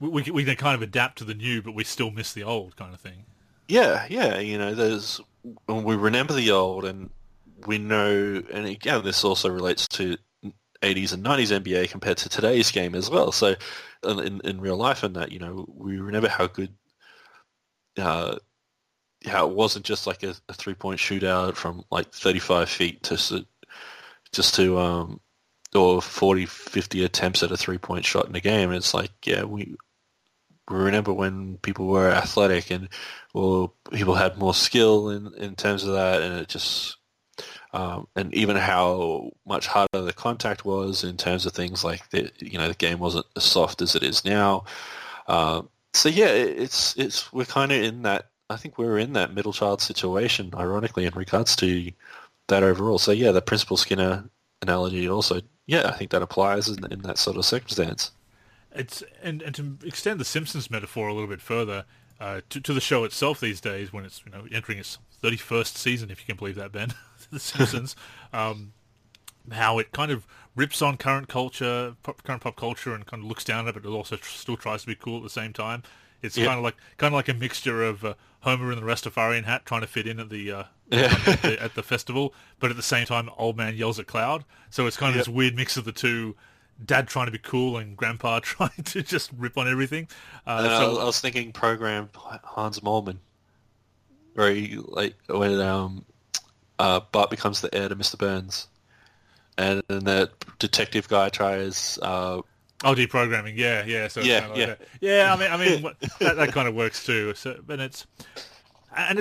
we can kind of adapt to the new, but we still miss the old kind of thing. Yeah, you know, there's, we remember the old, and we know, and again, this also relates to 80s and 90s NBA compared to today's game as well. So in real life, and that, you know, we remember how good, how it wasn't just like a three-point shootout from like 35 feet to or 40, 50 attempts at a three-point shot in a game. It's like, yeah, we remember when people were athletic and, or people had more skill in terms of that, and it just, and even how much harder the contact was in terms of things like the, you know, the game wasn't as soft as it is now. So yeah, it's we're kind of in that. I think we're in that middle child situation, ironically, in regards to that overall. So yeah, the Principal Skinner analogy also, yeah, I think that applies in that sort of circumstance. It's and to extend the Simpsons metaphor a little bit further, to the show itself these days, when it's, you know, entering its 31st season, if you can believe that, Ben, The Simpsons, how it kind of rips on current pop culture, and kind of looks down at it, but it also still tries to be cool at the same time. It's kind of like a mixture of Homer in the Rastafarian hat trying to fit in at the at the festival, but at the same time, old man yells at cloud. So it's kind of this weird mix of the two: dad trying to be cool and grandpa trying to just rip on everything. I was thinking Program, Hans Moleman, where he, like, when Bart becomes the heir to Mr. Burns, and then that detective guy tries. Deprogramming, yeah. So it's kind of like that. Yeah. I mean, that kind of works too. So, and it's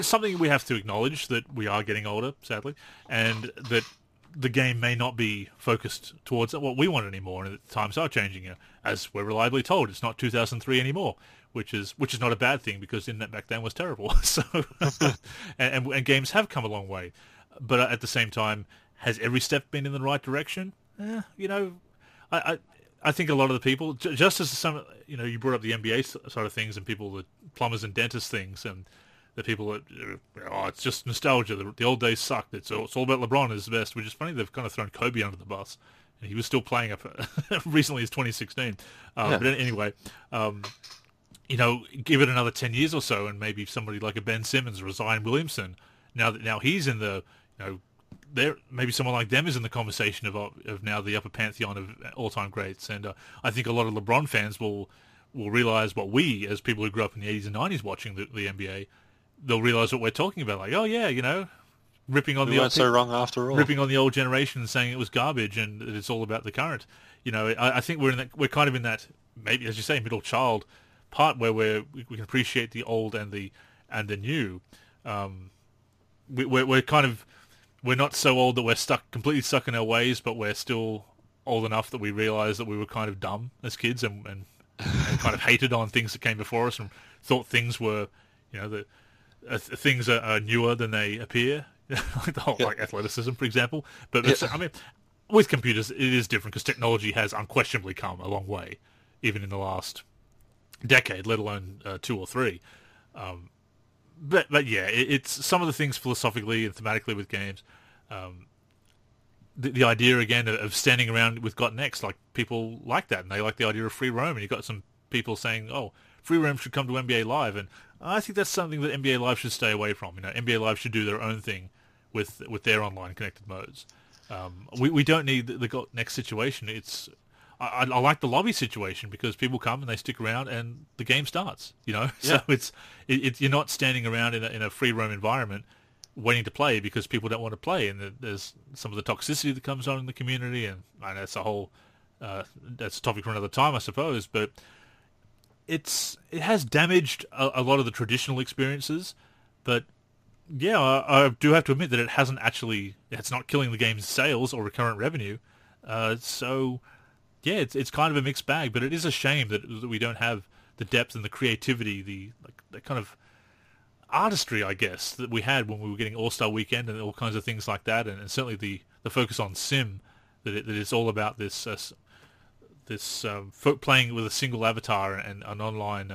something we have to acknowledge, that we are getting older, sadly, and that the game may not be focused towards what we want anymore, and that times are changing. You know, as we're reliably told, it's not 2003 anymore, which is not a bad thing, because internet back then was terrible. So, and games have come a long way, but at the same time, has every step been in the right direction? You know, I think a lot of the people, just as some, you know, you brought up the NBA side of things, and people, the plumbers and dentists things, and the people that, it's just nostalgia. The old days sucked. It's all about LeBron is the best, which is funny. They've kind of thrown Kobe under the bus, and he was still playing up recently as 2016. But anyway, you know, give it another 10 years or so, and maybe somebody like a Ben Simmons or a Zion Williamson, now he's in the, you know, there, maybe someone like them is in the conversation of now the upper pantheon of all-time greats. And I think a lot of LeBron fans will realize what we, as people who grew up in the 80s and 90s watching the NBA, they'll realize what we're talking about. Like, oh yeah, you know, ripping on ripping on the old generation and saying it was garbage and that it's all about the current. You know, I think we're kind of in that, maybe, as you say, middle child part where we can appreciate the old and the new. We're kind of, we're not so old that we're completely stuck in our ways, but we're still old enough that we realize that we were kind of dumb as kids and kind of hated on things that came before us and thought things were, you know, that things are newer than they appear, like the whole like athleticism, for example. But I mean, with computers, it is different because technology has unquestionably come a long way, even in the last decade, let alone 2 or 3. But yeah, it's some of the things philosophically and thematically with games. the idea again of standing around with Got Next. Like, people like that, and they like the idea of free roam. And you've got some people saying, oh, free roam should come to NBA Live. And I think that's something that NBA Live should stay away from. You know, NBA Live should do their own thing with their online connected modes. We don't need the Got Next situation. It's I like the lobby situation because people come and they stick around and the game starts. You know, yeah. So it's you're not standing around in a free roam environment waiting to play because people don't want to play, and there's some of the toxicity that comes on in the community, and I know that's a topic for another time, I suppose. But it has damaged a lot of the traditional experiences, but yeah, I do have to admit that it's not killing the game's sales or recurrent revenue. So yeah, it's kind of a mixed bag, but it is a shame that we don't have the depth and the creativity, the kind of artistry, I guess, that we had when we were getting All-Star Weekend and all kinds of things like that, and certainly the focus on Sim, that it's all about this playing with a single avatar and an online,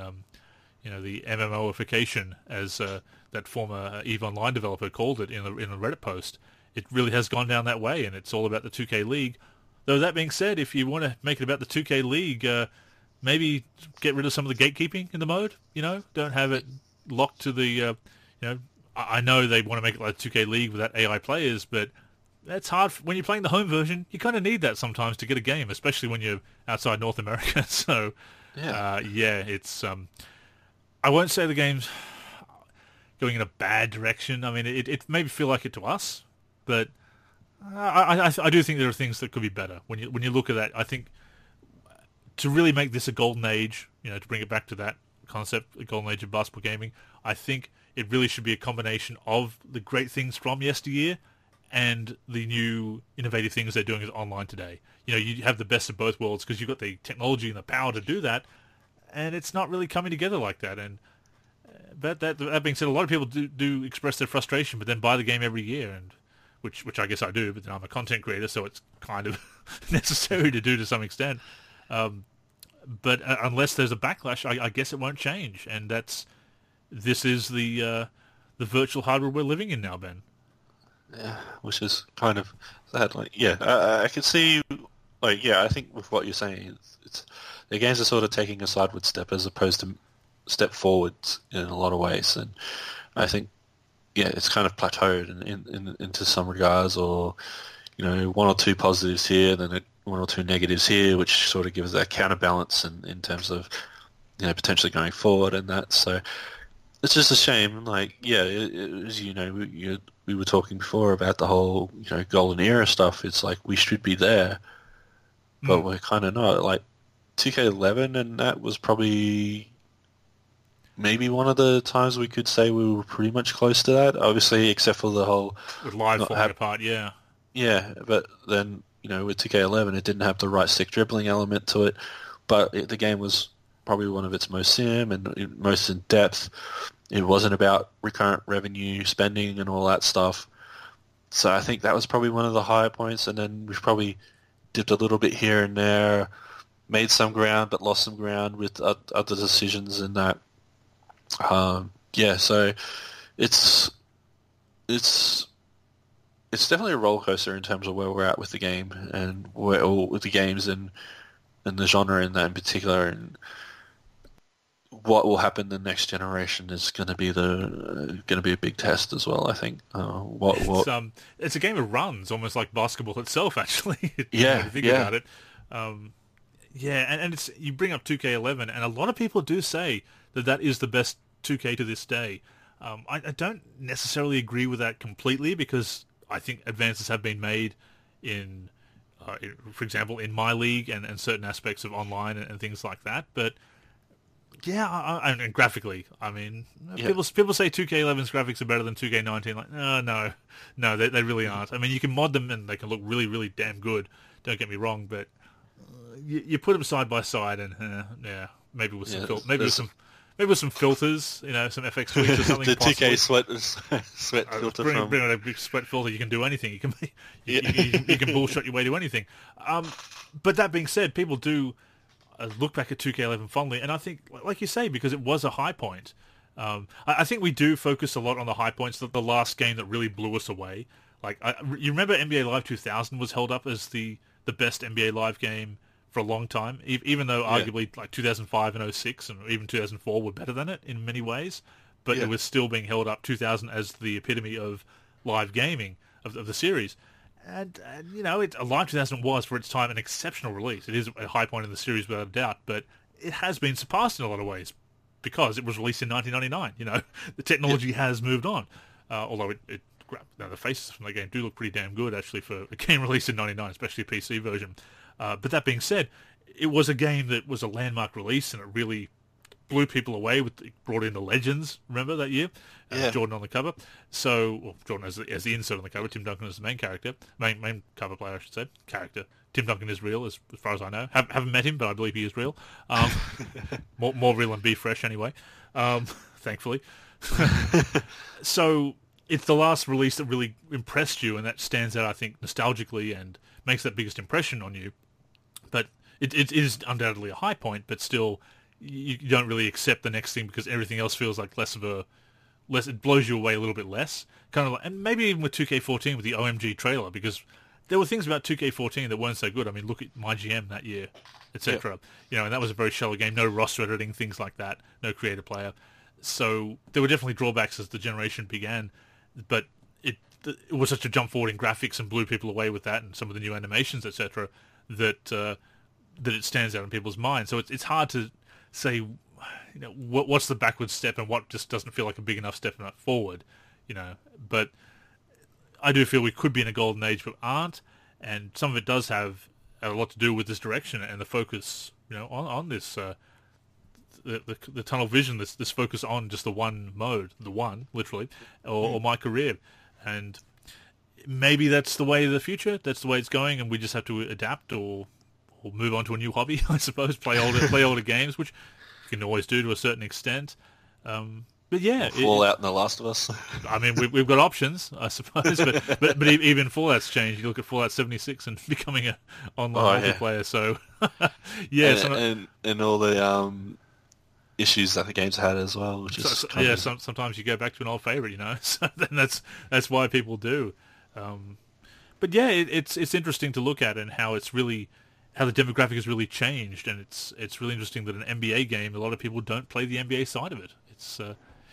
the MMOification, as that former EVE Online developer called it in a Reddit post. It really has gone down that way, and it's all about the 2K League. Though that being said, if you want to make it about the 2K League, maybe get rid of some of the gatekeeping in the mode. You know, don't have it locked to the, I know they want to make it like 2K League without AI players, but that's hard. When you're playing the home version, you kind of need that sometimes to get a game, especially when you're outside North America. So, yeah, it's... I won't say the game's going in a bad direction. I mean, it may feel like it to us, but I do think there are things that could be better. When you look at that, I think to really make this a golden age, you know, to bring it back to that concept, the golden age of basketball gaming, I think it really should be a combination of the great things from yesteryear and the new innovative things they're doing online today. You know, you have the best of both worlds because you've got the technology and the power to do that, and it's not really coming together like that. And that being said, a lot of people do express their frustration, but then buy the game every year, and which I guess I do, but then I'm a content creator, so it's kind of necessary to do to some extent. But unless there's a backlash, I guess it won't change, and this is the virtual hardware we're living in now, Ben. Yeah, which is kind of sad. Like, yeah, I can see. Like, yeah, I think with what you're saying, it's the games are sort of taking a sideward step as opposed to step forwards in a lot of ways, and I think it's kind of plateaued into some regards, or one or two positives here, then one or two negatives here, which sort of gives that counterbalance in terms of potentially going forward and that. So it's just a shame. Like, yeah, as we were talking before about the whole golden era stuff. It's like we should be there, but we're kind of not. Like 2K11, and that was probably maybe one of the times we could say we were pretty much close to that. Obviously, except for the whole with live falling apart. Yeah, yeah, but then. With 2K11, it didn't have the right stick dribbling element to it, but the game was probably one of its most sim and most in depth. It wasn't about recurrent revenue spending and all that stuff. So I think that was probably one of the higher points, and then we've probably dipped a little bit here and there, made some ground but lost some ground with other decisions and that. So it's definitely a roller coaster in terms of where we're at with the game and with the games and the genre in that in particular, and what will happen the next generation is going to be a big test as well. I think it's a game of runs, almost like basketball itself. Actually, about it, and it's you bring up 2K11, and a lot of people do say that is the best 2K to this day. I don't necessarily agree with that completely because I think advances have been made in for example, in MyLeague and certain aspects of online and things like that. But yeah, and graphically, I mean, people say 2K11's graphics are better than 2K19. Like, no, they really aren't. I mean, you can mod them and they can look really, really damn good. Don't get me wrong, but you put them side by side, and maybe with some filters, some FX tweaks or something. The 2K sweat filter. Bring on a big sweat filter. You can do anything. You can you can bullshot your way to anything. But that being said, people do look back at 2K11 fondly, and I think, like you say, because it was a high point. I think we do focus a lot on the high points. The last game that really blew us away, Like, you remember NBA Live 2000 was held up as the best NBA Live game for a long time, even though arguably like 2005 and 06 and even 2004 were better than it in many ways. But it was still being held up 2000 as the epitome of live gaming of the series. And you know, Live 2000 was, for its time, an exceptional release. It is a high point in the series without a doubt, but it has been surpassed in a lot of ways because it was released in 1999. You know, the technology has moved on, although it now, the faces from the game do look pretty damn good, actually, for a game released in 99, especially a PC version. But that being said, it was a game that was a landmark release, and it really blew people away. It brought in the legends, remember, that year? Jordan on the cover. So, well, Jordan as the insert on the cover, Tim Duncan is the main character. Main cover player, I should say. Character. Tim Duncan is real, as far as I know. Haven't met him, but I believe he is real. More real than Be Fresh, anyway. Thankfully. So... it's the last release that really impressed you, and that stands out, I think, nostalgically and makes that biggest impression on you. But it is undoubtedly a high point, but still, you don't really accept the next thing because everything else feels like less. It blows you away a little bit less, kind of like, and maybe even with 2K14 with the OMG trailer, because there were things about 2K14 that weren't so good. I mean, look at MyGM that year, etc. Yeah. You know, and that was a very shallow game, no roster editing, things like that, no creator player. So there were definitely drawbacks as the generation began. But it was such a jump forward in graphics and blew people away with that and some of the new animations, etc., that it stands out in people's minds. So it's hard to say, you know, what's the backward step and what just doesn't feel like a big enough step forward, you know. But I do feel we could be in a golden age, but aren't. And some of it does have a lot to do with this direction and the focus, you know, on this. The tunnel vision, this focus on just the one mode, the one, literally, or MyCareer. And maybe that's the way of the future, that's the way it's going, and we just have to adapt or move on to a new hobby, I suppose, play older games, which you can always do to a certain extent. But yeah. Fallout and The Last of Us. I mean, we've got options, I suppose, but even Fallout's changed. You look at Fallout 76 and becoming an online multiplayer, so... yeah, and all the... issues that the game's had as well, which is sometimes you go back to an old favorite, you know. So then that's why people do. But yeah, it's interesting to look at and how the demographic has really changed, and it's really interesting that an NBA game, a lot of people don't play the NBA side of it. It's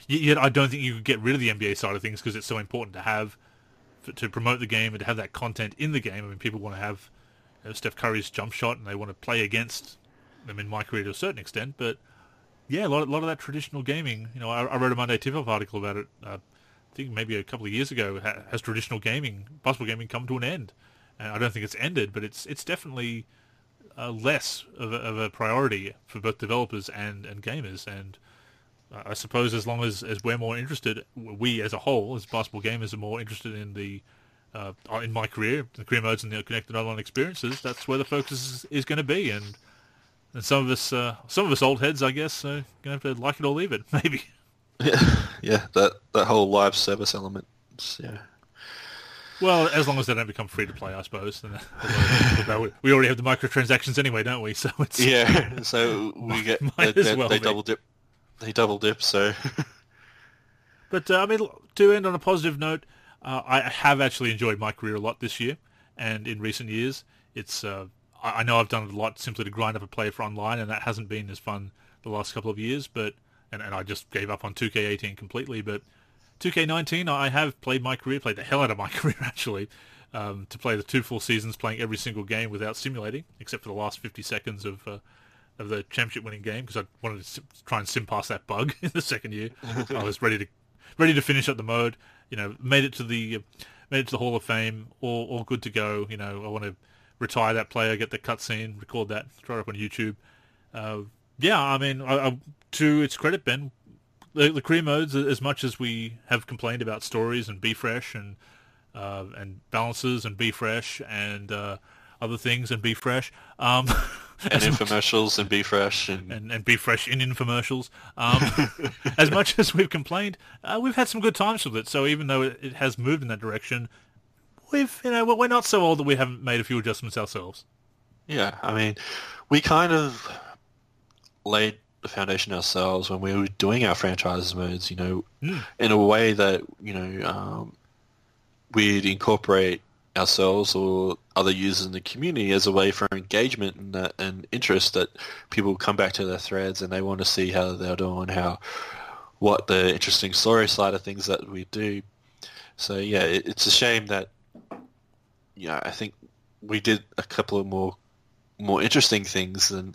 yet I don't think you could get rid of the NBA side of things because it's so important to have to promote the game and to have that content in the game. I mean, people want to have, you know, Steph Curry's jump shot, and they want to play against them in MyCareer to a certain extent, but. Yeah, a lot of that traditional gaming. You know, I wrote a Monday Tip-Off article about it. I think maybe a couple of years ago. Has traditional gaming, basketball gaming, come to an end? And I don't think it's ended, but it's definitely less of a priority for both developers and gamers. And I suppose as long as we're more interested, we as a whole, as basketball gamers, are more interested in the in MyCareer, the career modes, and the connected online experiences. That's where the focus is going to be. And some of us old heads, I guess, are gonna have to like it or leave it, maybe. Yeah. That whole live service element. Yeah. Well, as long as they don't become free to play, I suppose. Then we already have the microtransactions anyway, don't we? So it's So we get they double dip. They double dip. So. But I mean, to end on a positive note, I have actually enjoyed MyCareer a lot this year and in recent years. It's. I know I've done it a lot simply to grind up a player for online, and that hasn't been as fun the last couple of years. But and I just gave up on 2K18 completely. But 2K19, I have played MyCareer, played the hell out of MyCareer actually, to play the two full seasons, playing every single game without simulating, except for the last 50 seconds of the championship-winning game, because I wanted to try and sim past that bug in the second year. I was ready to finish up the mode. You know, made it to the Hall of Fame, all good to go. You know, I want to. Retire that player, get the cutscene, record that, throw it up on YouTube. I mean, to its credit, Ben, the career modes, as much as we have complained about stories and Be Fresh and balances and Be Fresh and other things and Be Fresh. And infomercials and Be Fresh. And Be Fresh in infomercials. As much as we've complained, we've had some good times with it. So even though it has moved in that direction... we're not so old that we haven't made a few adjustments ourselves. Yeah, I mean, we kind of laid the foundation ourselves when we were doing our franchise modes, you know, in a way that, you know, we'd incorporate ourselves or other users in the community as a way for engagement and interest, that people come back to their threads and they want to see how they're doing, what the interesting story side of things that we do. So yeah, it's a shame that, I think we did a couple of more interesting things than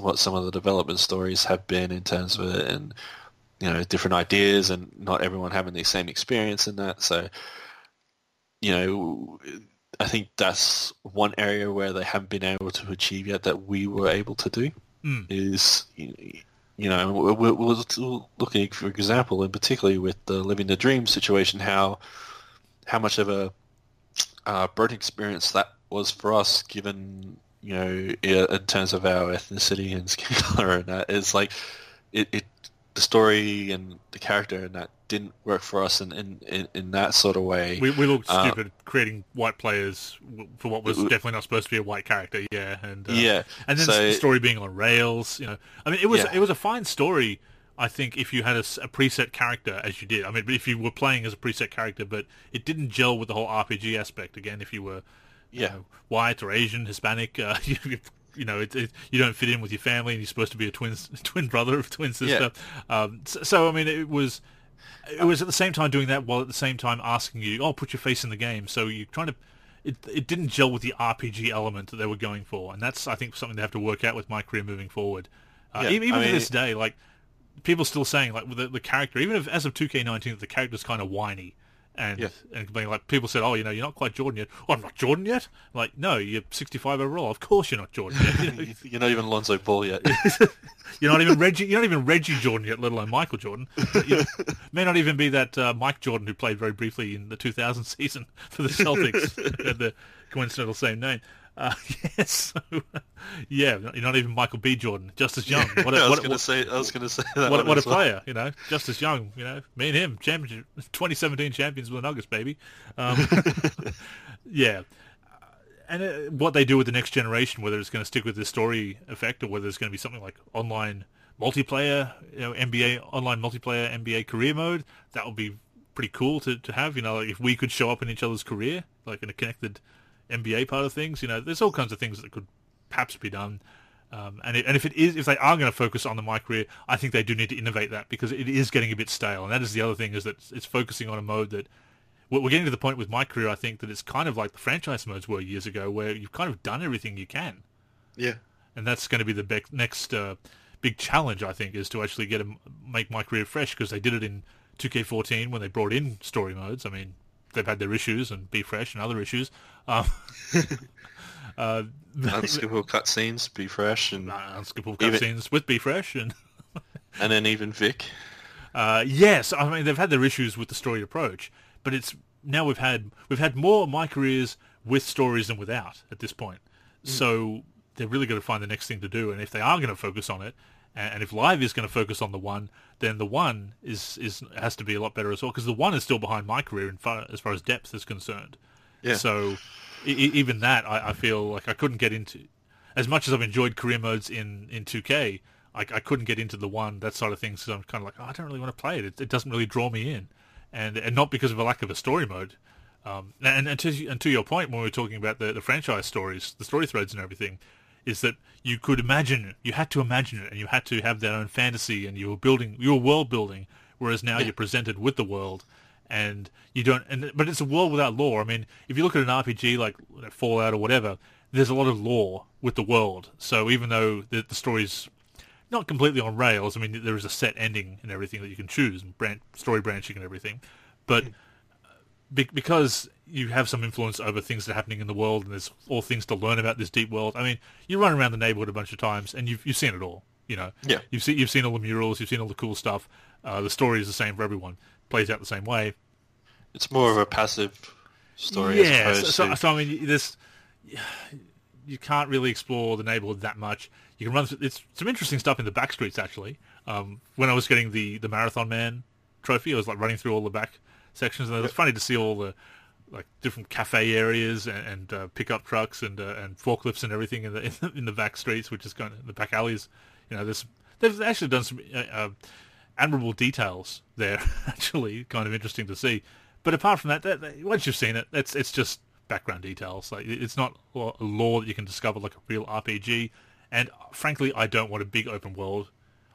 what some of the development stories have been in terms of it, and different ideas, and not everyone having the same experience in that. So I think that's one area where they haven't been able to achieve yet that we were able to do. Is, we're looking, for example, and particularly with the Living the Dream situation, how much of a burden experience that was for us, given, in terms of our ethnicity and skin color, and that is like it the story and the character and that didn't work for us in that sort of way. We looked stupid creating white players for what was definitely not supposed to be a white character. Yeah, and then the story being on rails. It was a fine story, I think, if you had a preset character as you did. I mean, if you were playing as a preset character, but it didn't gel with the whole RPG aspect. Again, if you were white or Asian, Hispanic, you don't fit in with your family, and you're supposed to be a twin brother of twin sister. Yeah. So I mean, it was at the same time doing that, while at the same time asking you, put your face in the game. So you're trying to, it didn't gel with the RPG element that they were going for, and that's, I think, something they have to work out with MyCareer moving forward. To this day, like, people still saying, like, the character, even if as of 2K19, the character's kind of whiny. And being like, people said, you're not quite Jordan yet. I'm not Jordan yet? Like, no, you're 65 overall. Of course you're not Jordan yet. You're not even Lonzo Ball yet. You're not even Reggie Jordan yet, let alone Michael Jordan. You may not even be that Mike Jordan who played very briefly in the 2000 season for the Celtics. The coincidental same name. You're not even Michael B. Jordan. Justus Young. I was going to say that. What a player, Justus Young. Me and him, 2017 champions with the Nuggets, baby. And what they do with the next generation, whether it's going to stick with the story effect or whether it's going to be something like online multiplayer, NBA online multiplayer, NBA career mode, that would be pretty cool to have. Like if we could show up in each other's career, like in a connected NBA part of things, there's all kinds of things that could perhaps be done. If they are going to focus on the MyCareer, I think they do need to innovate that, because it is getting a bit stale. And that is the other thing, is that it's focusing on a mode that we're getting to the point with MyCareer, I think, that it's kind of like the franchise modes were years ago, where you've kind of done everything you can. Yeah. And that's going to be the next big challenge, I think, is to actually make MyCareer fresh, because they did it in 2K14 when they brought in story modes. I mean, they've had their issues, and Be Fresh and other issues. Unskippable cutscenes, Be Fresh, and unskippable cutscenes with Be Fresh, and then even Vic. Yes, I mean, they've had their issues with the story approach, but it's now we've had more MyCareers with stories than without at this point. So they're really going to find the next thing to do, and if they are going to focus on it, and if Live is going to focus on the one, then the one is has to be a lot better as well, because the one is still behind MyCareer as far as depth is concerned. Yeah. So even that, I feel like I couldn't get into. As much as I've enjoyed career modes in 2K, I couldn't get into the one, that side of things, because I'm kind of like, I don't really want to play it. It doesn't really draw me in, and not because of a lack of a story mode. And to your point, when we were talking about the franchise stories, the story threads and everything, is that you could imagine, you had to imagine it, and you had to have their own fantasy, and you were world building, whereas now you're presented with the world, and you don't. But it's a world without lore. I mean, if you look at an RPG like Fallout or whatever, there's a lot of lore with the world. So even though the story's not completely on rails, I mean, there is a set ending and everything that you can choose, and story branching and everything, but because you have some influence over things that are happening in the world, and there's all things to learn about this deep world. I mean, you run around the neighborhood a bunch of times, and you've seen it all. Yeah. You've seen all the murals, you've seen all the cool stuff. The story is the same for everyone; plays out the same way. It's more of a passive story. Yeah. So I mean, you can't really explore the neighborhood that much. You can run through, it's some interesting stuff in the back streets, actually. When I was getting the Marathon Man trophy, I was like running through all the back sections, and it was funny to see all the like different cafe areas and pickup trucks and forklifts and everything in the back streets, which is kind of the back alleys. They've actually done some admirable details there. Actually, kind of interesting to see. But apart from that, once you've seen it, it's just background details. Like, it's not lore that you can discover like a real RPG. And frankly, I don't want a big open world.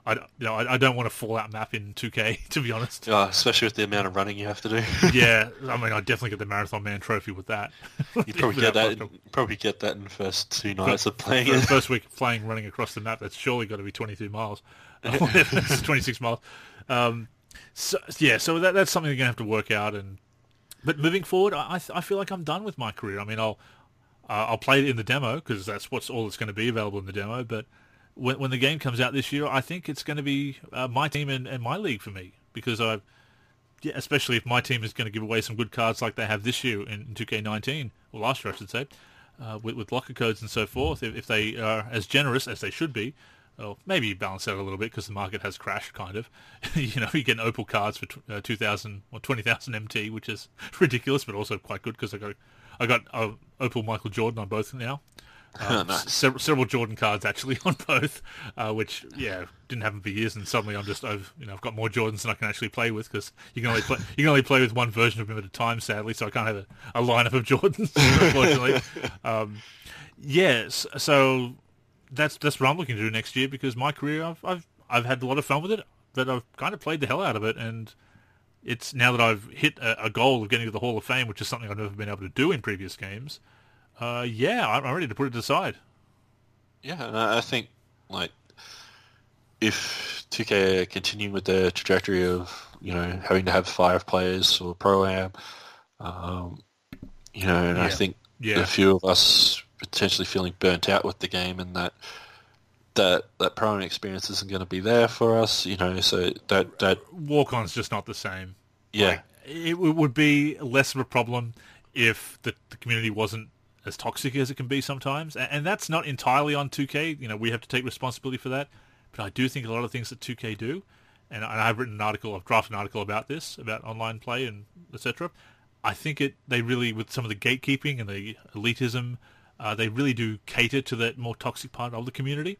I don't want a Fallout map in 2K, to be honest. Oh, especially with the amount of running you have to do. Yeah, I mean, I definitely get the Marathon Man trophy with that. You probably get that in the first 2 nights of playing it. First week of playing, running across the map, that's surely got to be 22 miles. 26 miles. So that's something you're going to have to work out. But moving forward, I feel like I'm done with my career. I mean, I'll play it in the demo, because that's all that's going to be available in the demo, but... When the game comes out this year, I think it's going to be MyTeam and MyLeague for me, because especially if MyTeam is going to give away some good cards like they have this year in 2K19, or last year I should say, with locker codes and so forth. If they are as generous as they should be, or maybe balance out a little bit because the market has crashed kind of. You get Opal cards for 2,000 or 20,000 MT, which is ridiculous, but also quite good because I got Opal Michael Jordan on both now. Nice. Several Jordan cards actually on both, which didn't happen for years, and suddenly I'm just I've got more Jordans than I can actually play with, because you can only play with one version of him at a time, sadly, so I can't have a lineup of Jordans unfortunately. So that's what I'm looking to do next year, because my career, I've had a lot of fun with it, but I've kind of played the hell out of it, and it's now that I've hit a goal of getting to the Hall of Fame, which is something I've never been able to do in previous games. I'm ready to put it aside. Yeah, and I think, like, if 2K continue with their trajectory of, having to have 5 players or Pro-Am, I think a few of us potentially feeling burnt out with the game, and that Pro-Am experience isn't going to be there for us, so that... Walk-on's just not the same. Yeah. Like, it would be less of a problem if the community wasn't as toxic as it can be sometimes, and that's not entirely on 2K. We have to take responsibility for that, but I do think a lot of things that 2K do, and I've written an article, I've drafted an article about this, about online play and etc. I think they really, with some of the gatekeeping and the elitism, they really do cater to that more toxic part of the community.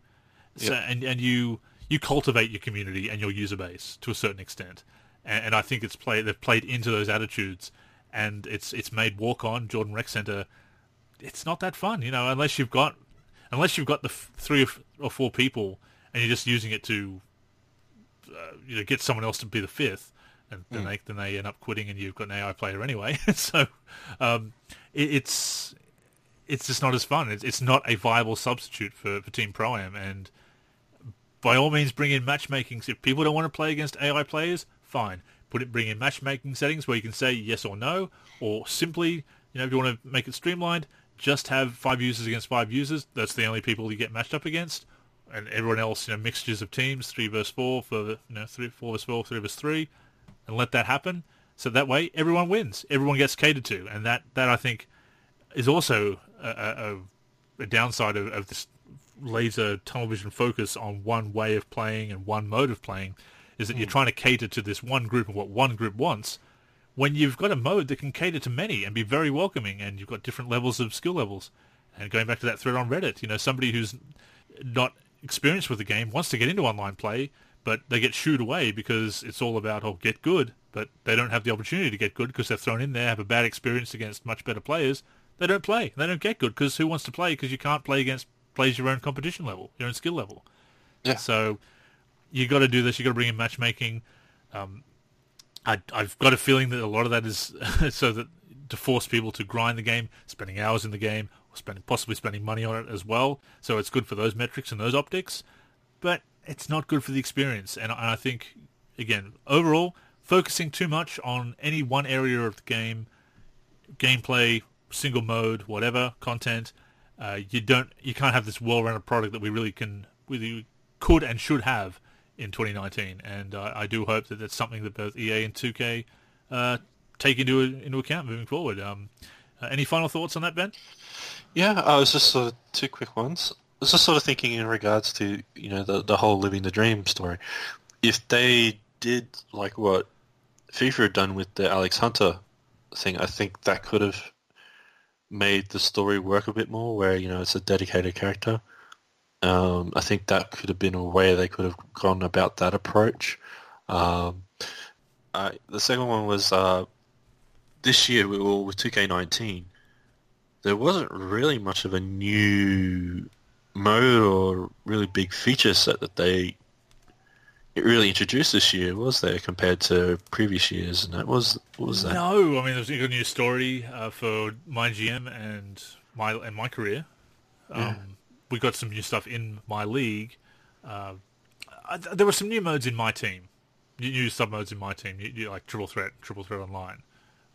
So, yep. And you cultivate your community and your user base to a certain extent, and I think they've played into those attitudes, and it's made Walk-On, Jordan Rec Center, it's not that fun, unless you've got the 3 or 4 people and you're just using it to get someone else to be the 5th, and then they end up quitting, and you've got an AI player anyway. So it's just not as fun. It's not a viable substitute for Team Pro-Am, and by all means bring in matchmaking. If people don't want to play against AI players, fine. Bring in matchmaking settings where you can say yes or no, or simply, if you want to make it streamlined, just have 5 users against 5 users. That's the only people you get matched up against, and everyone else, mixtures of teams, 3 versus 4 for 3, 4 versus 4, 3 versus 3, and let that happen. So that way, everyone wins, everyone gets catered to, and that I think is also a downside of this laser tunnel vision focus on one way of playing and one mode of playing, is that you're trying to cater to this one group and what one group wants, when you've got a mode that can cater to many and be very welcoming, and you've got different levels of skill levels. And going back to that thread on Reddit, somebody who's not experienced with the game wants to get into online play, but they get shooed away because it's all about, get good, but they don't have the opportunity to get good because they're thrown in there, have a bad experience against much better players. They don't play. They don't get good, because who wants to play? Because you can't play against players your own competition level, your own skill level. Yeah. So you got to do this. You got to bring in matchmaking. I've got a feeling that a lot of that is so that to force people to grind the game, spending hours in the game, or possibly spending money on it as well. So it's good for those metrics and those optics, but it's not good for the experience. And I think, again, overall, focusing too much on any one area of the game, gameplay, single mode, whatever content, you can't have this well-rounded product that we really could and should have in 2019, and I do hope that that's something that both EA and 2K take into account moving forward. Any final thoughts on that, Ben? Yeah, I was just sort of 2 quick ones. I was just sort of thinking in regards to the whole living the dream story. If they did like what FIFA had done with the Alex Hunter thing, I think that could have made the story work a bit more, where it's a dedicated character. I think that could have been a way they could have gone about that approach. The second one was this year we were with 2K19, there wasn't really much of a new mode or really big feature set that it really introduced this year, was there, compared to previous years? And what was that? No, I mean, there's a new story for MyGM and MyCareer. Yeah. We got some new stuff in MyLeague. There were some new modes in MyTeam, new submodes in MyTeam, like Triple Threat Online.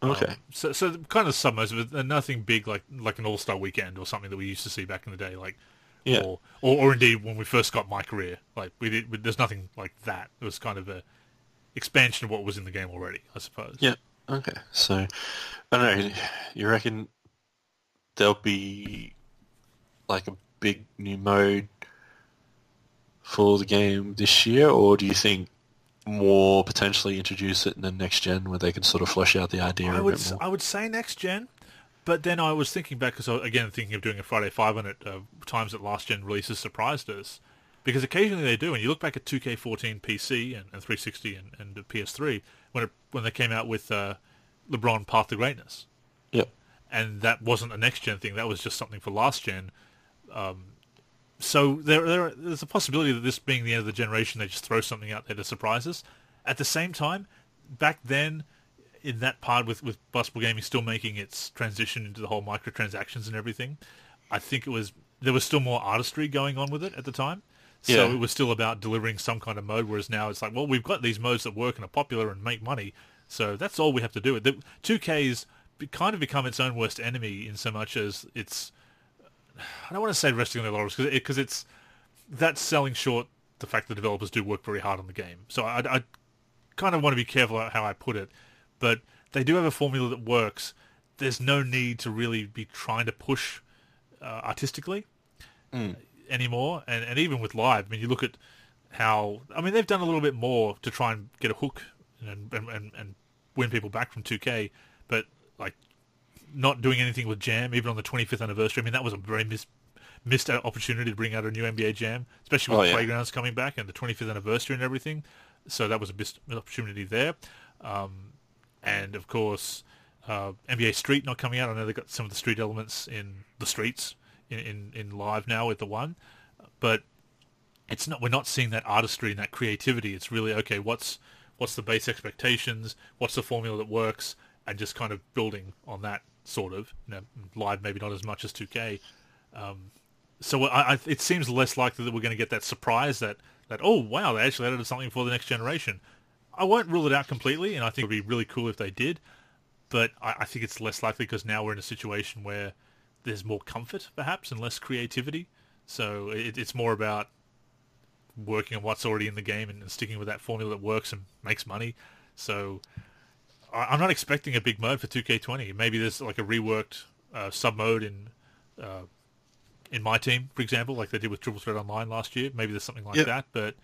Okay. So kind of submodes, but nothing big like an All-Star Weekend or something that we used to see back in the day, like. Yeah. Or indeed when we first got MyCareer, like there's nothing like that. It was kind of a expansion of what was in the game already, I suppose. Yeah. Okay. So I don't know. You reckon there'll be like a big new mode for the game this year, or do you think more potentially introduce it in the next gen where they can sort of flesh out the idea a bit more? I would say next gen. But then I was thinking back, because I was, again, thinking of doing a Friday 5 on it, times that last-gen releases surprised us. Because occasionally they do, and you look back at 2K14 PC and 360 and PS3, when they came out with LeBron Path to Greatness. Yep. And that wasn't a next-gen thing, that was just something for last-gen. So there's a possibility that this being the end of the generation, they just throw something out there to surprise us. At the same time, back then, in that part with Basketball Gaming still making its transition into the whole microtransactions and everything, I think there was still more artistry going on with it at the time. So yeah. It was still about delivering some kind of mode, whereas now it's like, well, we've got these modes that work and are popular and make money, so that's all we have to do. 2K's kind of become its own worst enemy in so much as it's... I don't want to say resting on their laurels, because it's... That's selling short the fact that developers do work very hard on the game. So I kind of want to be careful about how I put it. But they do have a formula that works. There's no need to really be trying to push artistically anymore. And even with live, I mean, you look at how... I mean, they've done a little bit more to try and get a hook and win people back from 2K, but like not doing anything with Jam, even on the 25th anniversary. I mean, that was a very missed opportunity to bring out a new NBA Jam, especially with Playgrounds coming back and the 25th anniversary and everything. So that was a missed opportunity there. And, of course, NBA Street not coming out. I know they've got some of the street elements in the streets in live now with the one. But it's not. We're not seeing that artistry and that creativity. It's really, okay, what's the base expectations? What's the formula that works? And just kind of building on that, sort of. You know, live maybe not as much as 2K. So it seems less likely that we're going to get that surprise that, oh, wow, they actually added something for the next generation. I won't rule it out completely, and I think it would be really cool if they did, but I think it's less likely because now we're in a situation where there's more comfort, perhaps, and less creativity. So it's more about working on what's already in the game and sticking with that formula that works and makes money. So I'm not expecting a big mode for 2K20. Maybe there's like a reworked sub-mode in MyTeam, for example, like they did with Triple Threat Online last year. Maybe there's something like that, but...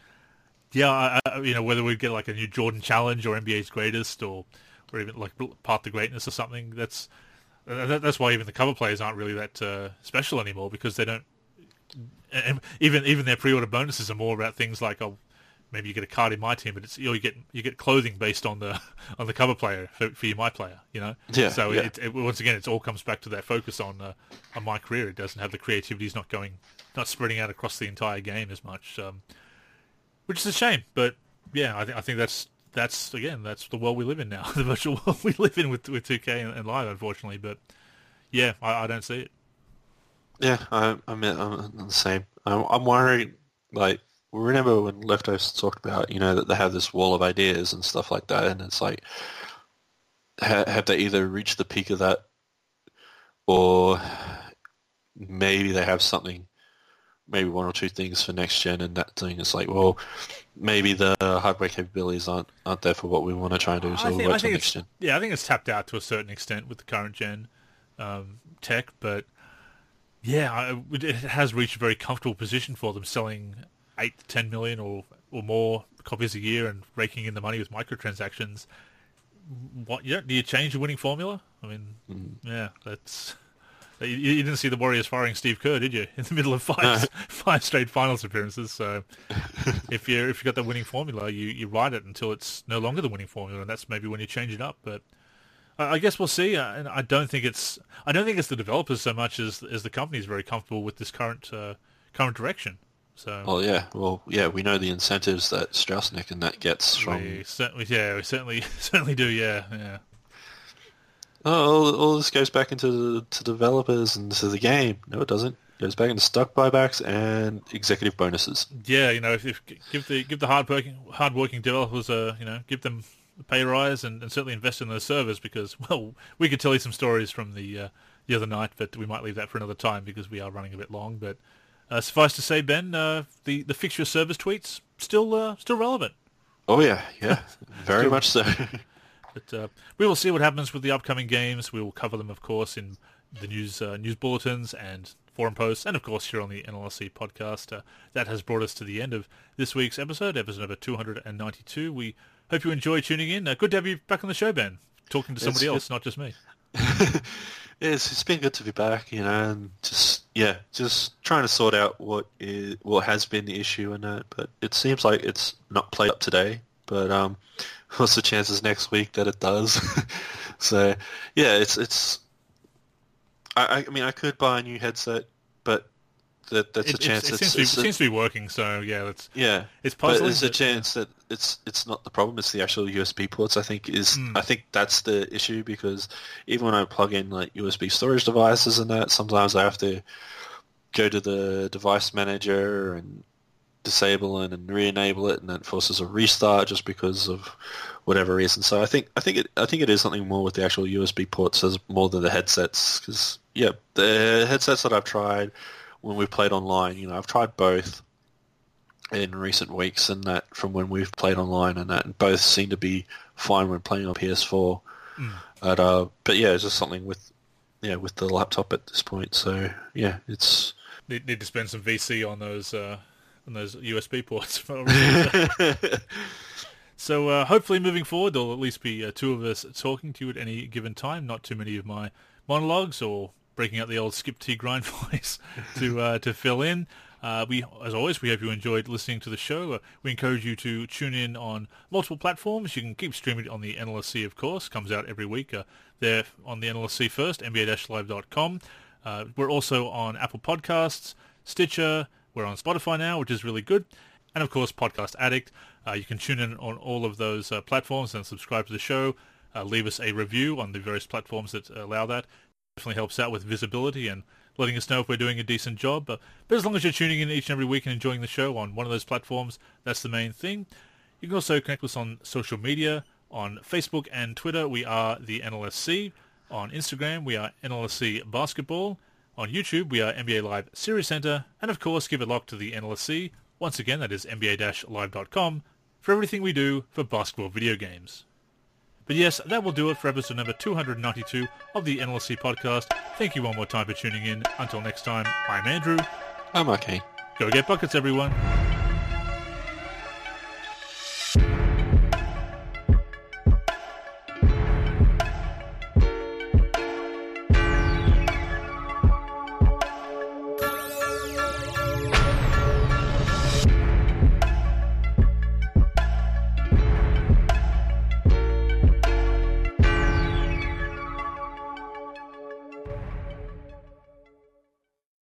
Yeah, whether we'd get like a new Jordan Challenge or NBA's Greatest or even like Path to Greatness or something, that's why even the cover players aren't really that special anymore, because they don't... And even their pre-order bonuses are more about things like, oh, maybe you get a card in my team, but it's you get clothing based on the cover player for your MyPlayer, you know? Yeah, so yeah. It once again, it all comes back to that focus on MyCareer. It doesn't have the creativity, it's not spreading out across the entire game as much. Which is a shame, but yeah, I think that's the world we live in now, the virtual world we live in with 2K and live, unfortunately. But yeah, I don't see it. Yeah, I'm the same. I'm worried. Like, remember when Leftovers talked about, you know, that they have this wall of ideas and stuff like that, and it's like, have they either reached the peak of that, or maybe they have something. Maybe one or two things for next gen, and that thing is like, well, maybe the hardware capabilities aren't there for what we want to try and do. So we'll work for next gen. Yeah, I think it's tapped out to a certain extent with the current gen tech, but yeah, it has reached a very comfortable position for them, selling 8 to 10 million or more copies a year and raking in the money with microtransactions. What? Yeah, do you change the winning formula? I mean, yeah, that's. You didn't see the Warriors firing Steve Kerr, did you? In the middle of five straight finals appearances. So if you've got the winning formula, you ride it until it's no longer the winning formula, and that's maybe when you change it up. But I guess we'll see. And I don't think it's the developers so much as the company is very comfortable with this current direction. So. Oh yeah, we know the incentives that Straussnick and that gets from. We certainly do. Yeah. All this goes back to developers and to the game. No, it doesn't. It goes back into stock buybacks and executive bonuses. Yeah, if give the hardworking developers give them a pay rise and certainly invest in their servers, because we could tell you some stories from the other night, but we might leave that for another time because we are running a bit long. But suffice to say, Ben, the fix your servers tweets still relevant. Oh yeah, very much so. But we will see what happens with the upcoming games. We will cover them, of course, in the news bulletins and forum posts, and, of course, here on the NLSC podcast. That has brought us to the end of this week's episode number 292. We hope you enjoy tuning in. Good to have you back on the show, Ben, talking to somebody else, not just me. It's been good to be back, and just trying to sort out what has been the issue and that. But it seems like it's not played up today. But what's the chances next week that it does? So yeah, it's. I mean, I could buy a new headset, but that's a chance. It seems to be working. So yeah, it's puzzling. But there's a chance that it's not the problem. It's the actual USB ports. I think that's the issue, because even when I plug in like USB storage devices and that, sometimes I have to go to the device manager and disable it and re-enable it, and then forces a restart just because of whatever reason. So I think it is something more with the actual USB ports as more than the headsets, because the headsets that I've tried when we've played online, I've tried both in recent weeks and that from when we've played online and that, and both seem to be fine when playing on PS4. Mm. But yeah, it's just something with the laptop at this point. So yeah, it's need to spend some VC on those. And those USB ports. So hopefully moving forward there'll at least be two of us talking to you at any given time, not too many of my monologues or breaking out the old Skip T grind voice to fill in. We, as always, we hope you enjoyed listening to the show. We encourage you to tune in on multiple platforms. You can keep streaming it on the NLSC, of course. Comes out every week there on the NLSC first, nba-live.com. We're also on Apple Podcasts, Stitcher. We're on Spotify now, which is really good. And, of course, Podcast Addict. You can tune in on all of those platforms and subscribe to the show. Leave us a review on the various platforms that allow that. Definitely helps out with visibility and letting us know if we're doing a decent job. But as long as you're tuning in each and every week and enjoying the show on one of those platforms, that's the main thing. You can also connect with us on social media. On Facebook and Twitter, we are the NLSC. On Instagram, we are NLSC Basketball. On YouTube, we are NBA Live Series Center, and of course, give a look to the NLSC. Once again, that is NBA-live.com for everything we do for basketball video games. But yes, that will do it for episode number 292 of the NLSC podcast. Thank you one more time for tuning in. Until next time, I'm Andrew. I'm okay. Go get buckets, everyone.